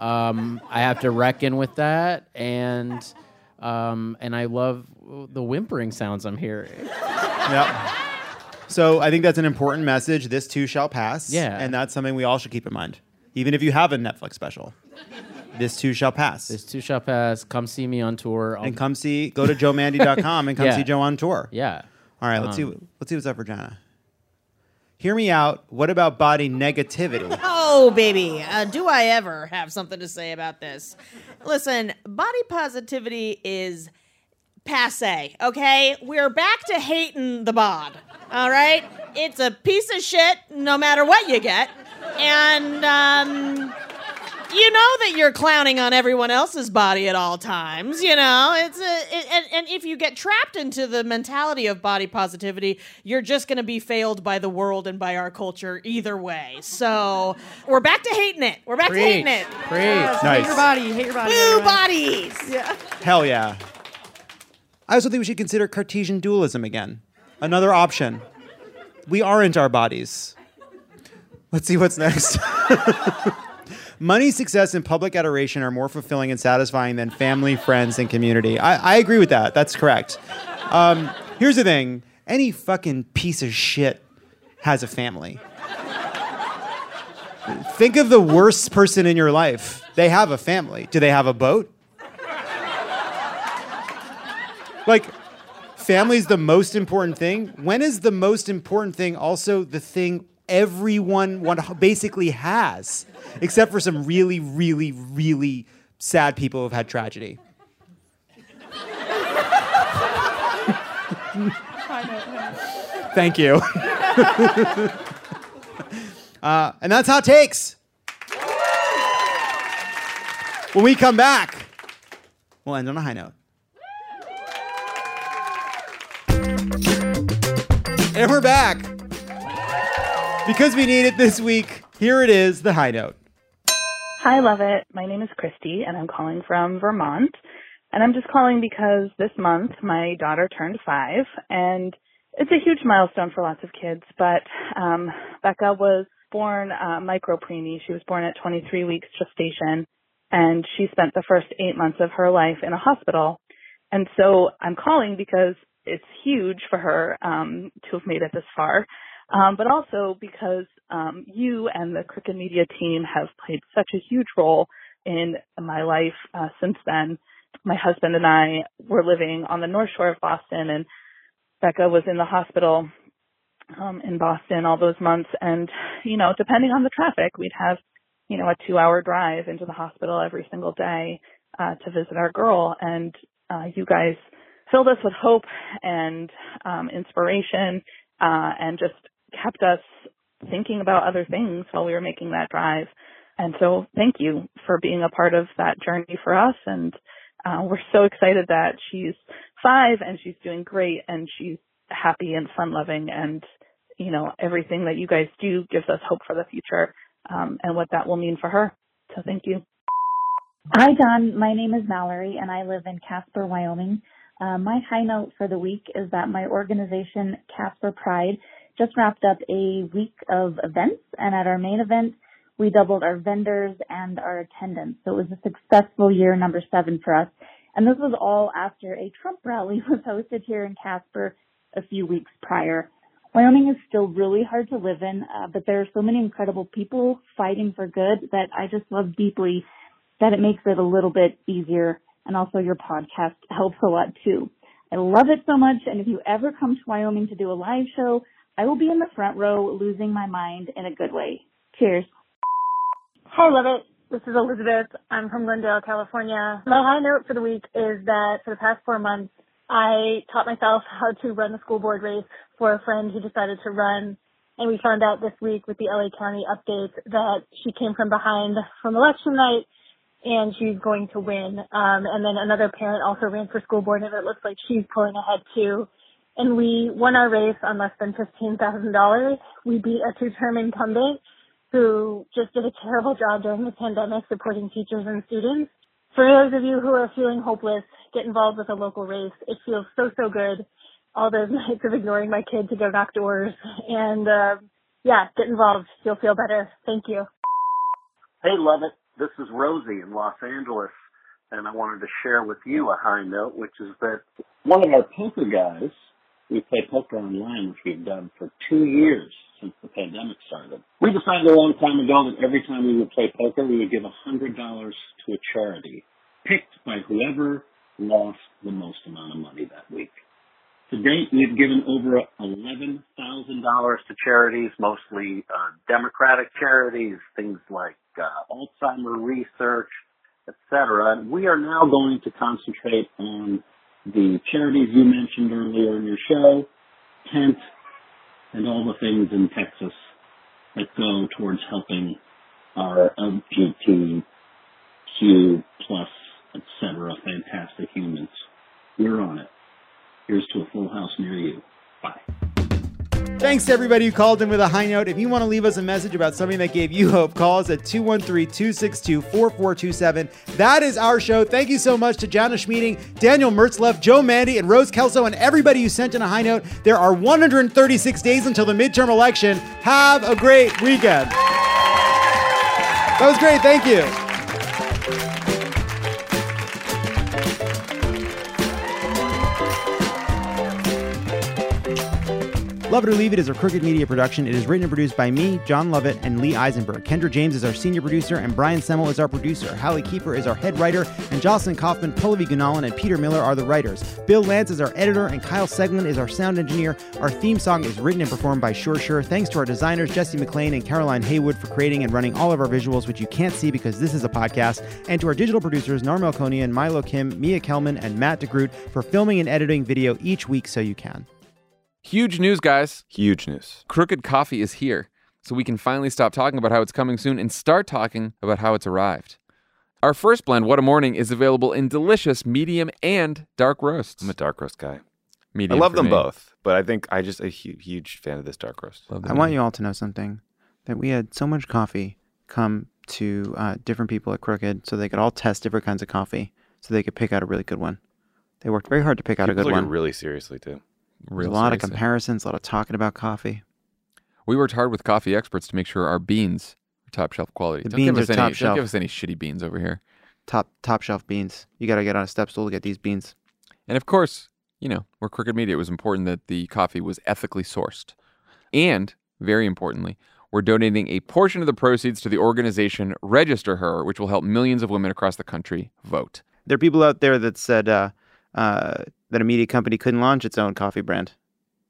I have to reckon with that, and I love the whimpering sounds I'm hearing. Yep. So I think that's an important message. This too shall pass. Yeah. And that's something we all should keep in mind, even if you have a Netflix special. This too shall pass. This too shall pass. Come see me on tour. Go to JoeMandy.com and come see Joe on tour. Yeah. All right. Let's see what's up for Jana. Hear me out. What about body negativity? Oh, baby. Do I ever have something to say about this? Listen, body positivity is passé, okay? We're back to hating the bod, all right? It's a piece of shit no matter what you get. And you know that you're clowning on everyone else's body at all times, you know? And if you get trapped into the mentality of body positivity, you're just going to be failed by the world and by our culture either way. So we're back to hating it. We're back to hating it. Preach. Yes. Nice. Hate your body. Blue bodies. Yeah. Hell yeah. I also think we should consider Cartesian dualism again. Another option. We aren't our bodies. Let's see what's next. Money, success, and public adoration are more fulfilling and satisfying than family, friends, and community. I agree with that. That's correct. Here's the thing. Any fucking piece of shit has a family. Think of the worst person in your life. They have a family. Do they have a boat? Like, family's the most important thing. When is the most important thing also the thing everyone basically has, except for some really, really, really sad people who've had tragedy? Thank you. And that's Hot Takes. When we come back, we'll end on a high note. And we're back. Because we need it this week, here it is, the high note. Hi, Love It. My name is Christy, and I'm calling from Vermont. And I'm just calling because this month my daughter turned 5, and it's a huge milestone for lots of kids. But Becca was born micropreemie. She was born at 23 weeks gestation, and she spent the first 8 months of her life in a hospital. And so I'm calling because it's huge for her to have made it this far, but also because you and the Cricut Media team have played such a huge role in my life since then. My husband and I were living on the North Shore of Boston, and Becca was in the hospital in Boston all those months. And, you know, depending on the traffic, we'd have, you know, a 2-hour drive into the hospital every single day to visit our girl. And you guys filled us with hope and inspiration and just kept us thinking about other things while we were making that drive. And so thank you for being a part of that journey for us. And we're so excited that she's 5 and she's doing great and she's happy and fun-loving, and, you know, everything that you guys do gives us hope for the future and what that will mean for her. So thank you. Hi, Don. My name is Mallory, and I live in Casper, Wyoming. My high note for the week is that my organization, Casper Pride, just wrapped up a week of events, and at our main event, we doubled our vendors and our attendance. So it was a successful year, number 7 for us. And this was all after a Trump rally was hosted here in Casper a few weeks prior. Wyoming is still really hard to live in, but there are so many incredible people fighting for good that I just love deeply that it makes it a little bit easier. And also your podcast helps a lot too. I love it so much. And if you ever come to Wyoming to do a live show, I will be in the front row losing my mind in a good way. Cheers. Hey, Love It. This is Elizabeth. I'm from Glendale, California. My high note for the week is that for the past 4 months, I taught myself how to run the school board race for a friend who decided to run. And we found out this week with the LA County updates that she came from behind from election night and she's going to win. And then another parent also ran for school board and it looks like she's pulling ahead too. And we won our race on less than $15,000. We beat a 2-term incumbent who just did a terrible job during the pandemic supporting teachers and students. For those of you who are feeling hopeless, get involved with a local race. It feels so, so good. All those nights of ignoring my kid to go knock doors. And, yeah, get involved. You'll feel better. Thank you. Hey, Love It. This is Rosie in Los Angeles, and I wanted to share with you a high note, which is that one of our poker guys, we play poker online, which we've done for 2 years since the pandemic started. We decided a long time ago that every time we would play poker, we would give $100 to a charity picked by whoever lost the most amount of money that week. To date, we've given over $11,000 to charities, mostly Democratic charities, things like Alzheimer's research, etc. And we are now going to concentrate on the charities you mentioned earlier in your show, Tent, and all the things in Texas that go towards helping our LGBTQ plus, et cetera, fantastic humans. We're on it. Here's to a full house near you. Bye. Thanks to everybody who called in with a high note. If you want to leave us a message about something that gave you hope, call us at 213-262-4427. That is our show. Thank you so much to Jana Schmieding, Daniel Mertzluft, Joe Mandy, and Rose Kelso, and everybody who sent in a high note. There are 136 days until the midterm election. Have a great weekend. That was great. Thank you. Love It or Leave It is a Crooked Media production. It is written and produced by me, John Lovett, and Lee Eisenberg. Kendra James is our senior producer, and Brian Semmel is our producer. Hallie Keeper is our head writer, and Jocelyn Kaufman, Pallavi Gunalan, and Peter Miller are the writers. Bill Lance is our editor, and Kyle Seglin is our sound engineer. Our theme song is written and performed by Sure Sure. Thanks to our designers, Jesse McLean and Caroline Haywood, for creating and running all of our visuals, which you can't see because this is a podcast, and to our digital producers, Narmel Konian, Milo Kim, Mia Kelman, and Matt DeGroot, for filming and editing video each week so you can. Huge news, guys. Huge news. Crooked Coffee is here, so we can finally stop talking about how it's coming soon and start talking about how it's arrived. Our first blend, What a Morning, is available in delicious medium and dark roasts. I'm a dark roast guy. Medium, I love them both, but I think I'm just a huge fan of this dark roast. I want you all to know something, that we had so much coffee come to different people at Crooked so they could all test different kinds of coffee so they could pick out a really good one. They worked very hard to pick out a good one. Really seriously, too. There's a lot of comparisons, a lot of talking about coffee. We worked hard with coffee experts to make sure our beans are top shelf quality. Don't give us any shitty beans over here. Top shelf beans. You got to get on a step stool to get these beans. And of course, you know, we're Crooked Media. It was important that the coffee was ethically sourced. And, very importantly, we're donating a portion of the proceeds to the organization Register Her, which will help millions of women across the country vote. There are people out there that said that a media company couldn't launch its own coffee brand.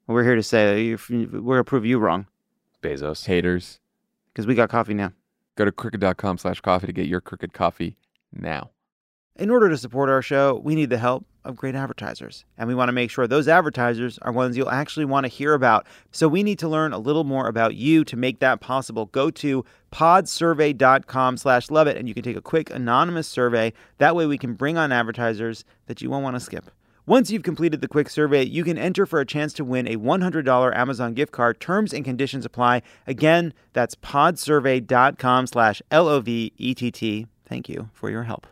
Well, we're here to say we're going to prove you wrong. Bezos. Haters. Because we got coffee now. Go to crooked.com/coffee to get your Crooked coffee now. In order to support our show, we need the help of great advertisers. And we want to make sure those advertisers are ones you'll actually want to hear about. So we need to learn a little more about you to make that possible. Go to podsurvey.com/loveIt and you can take a quick anonymous survey. That way we can bring on advertisers that you won't want to skip. Once you've completed the quick survey, you can enter for a chance to win a $100 Amazon gift card. Terms and conditions apply. Again, that's podsurvey.com/LOVETT. Thank you for your help.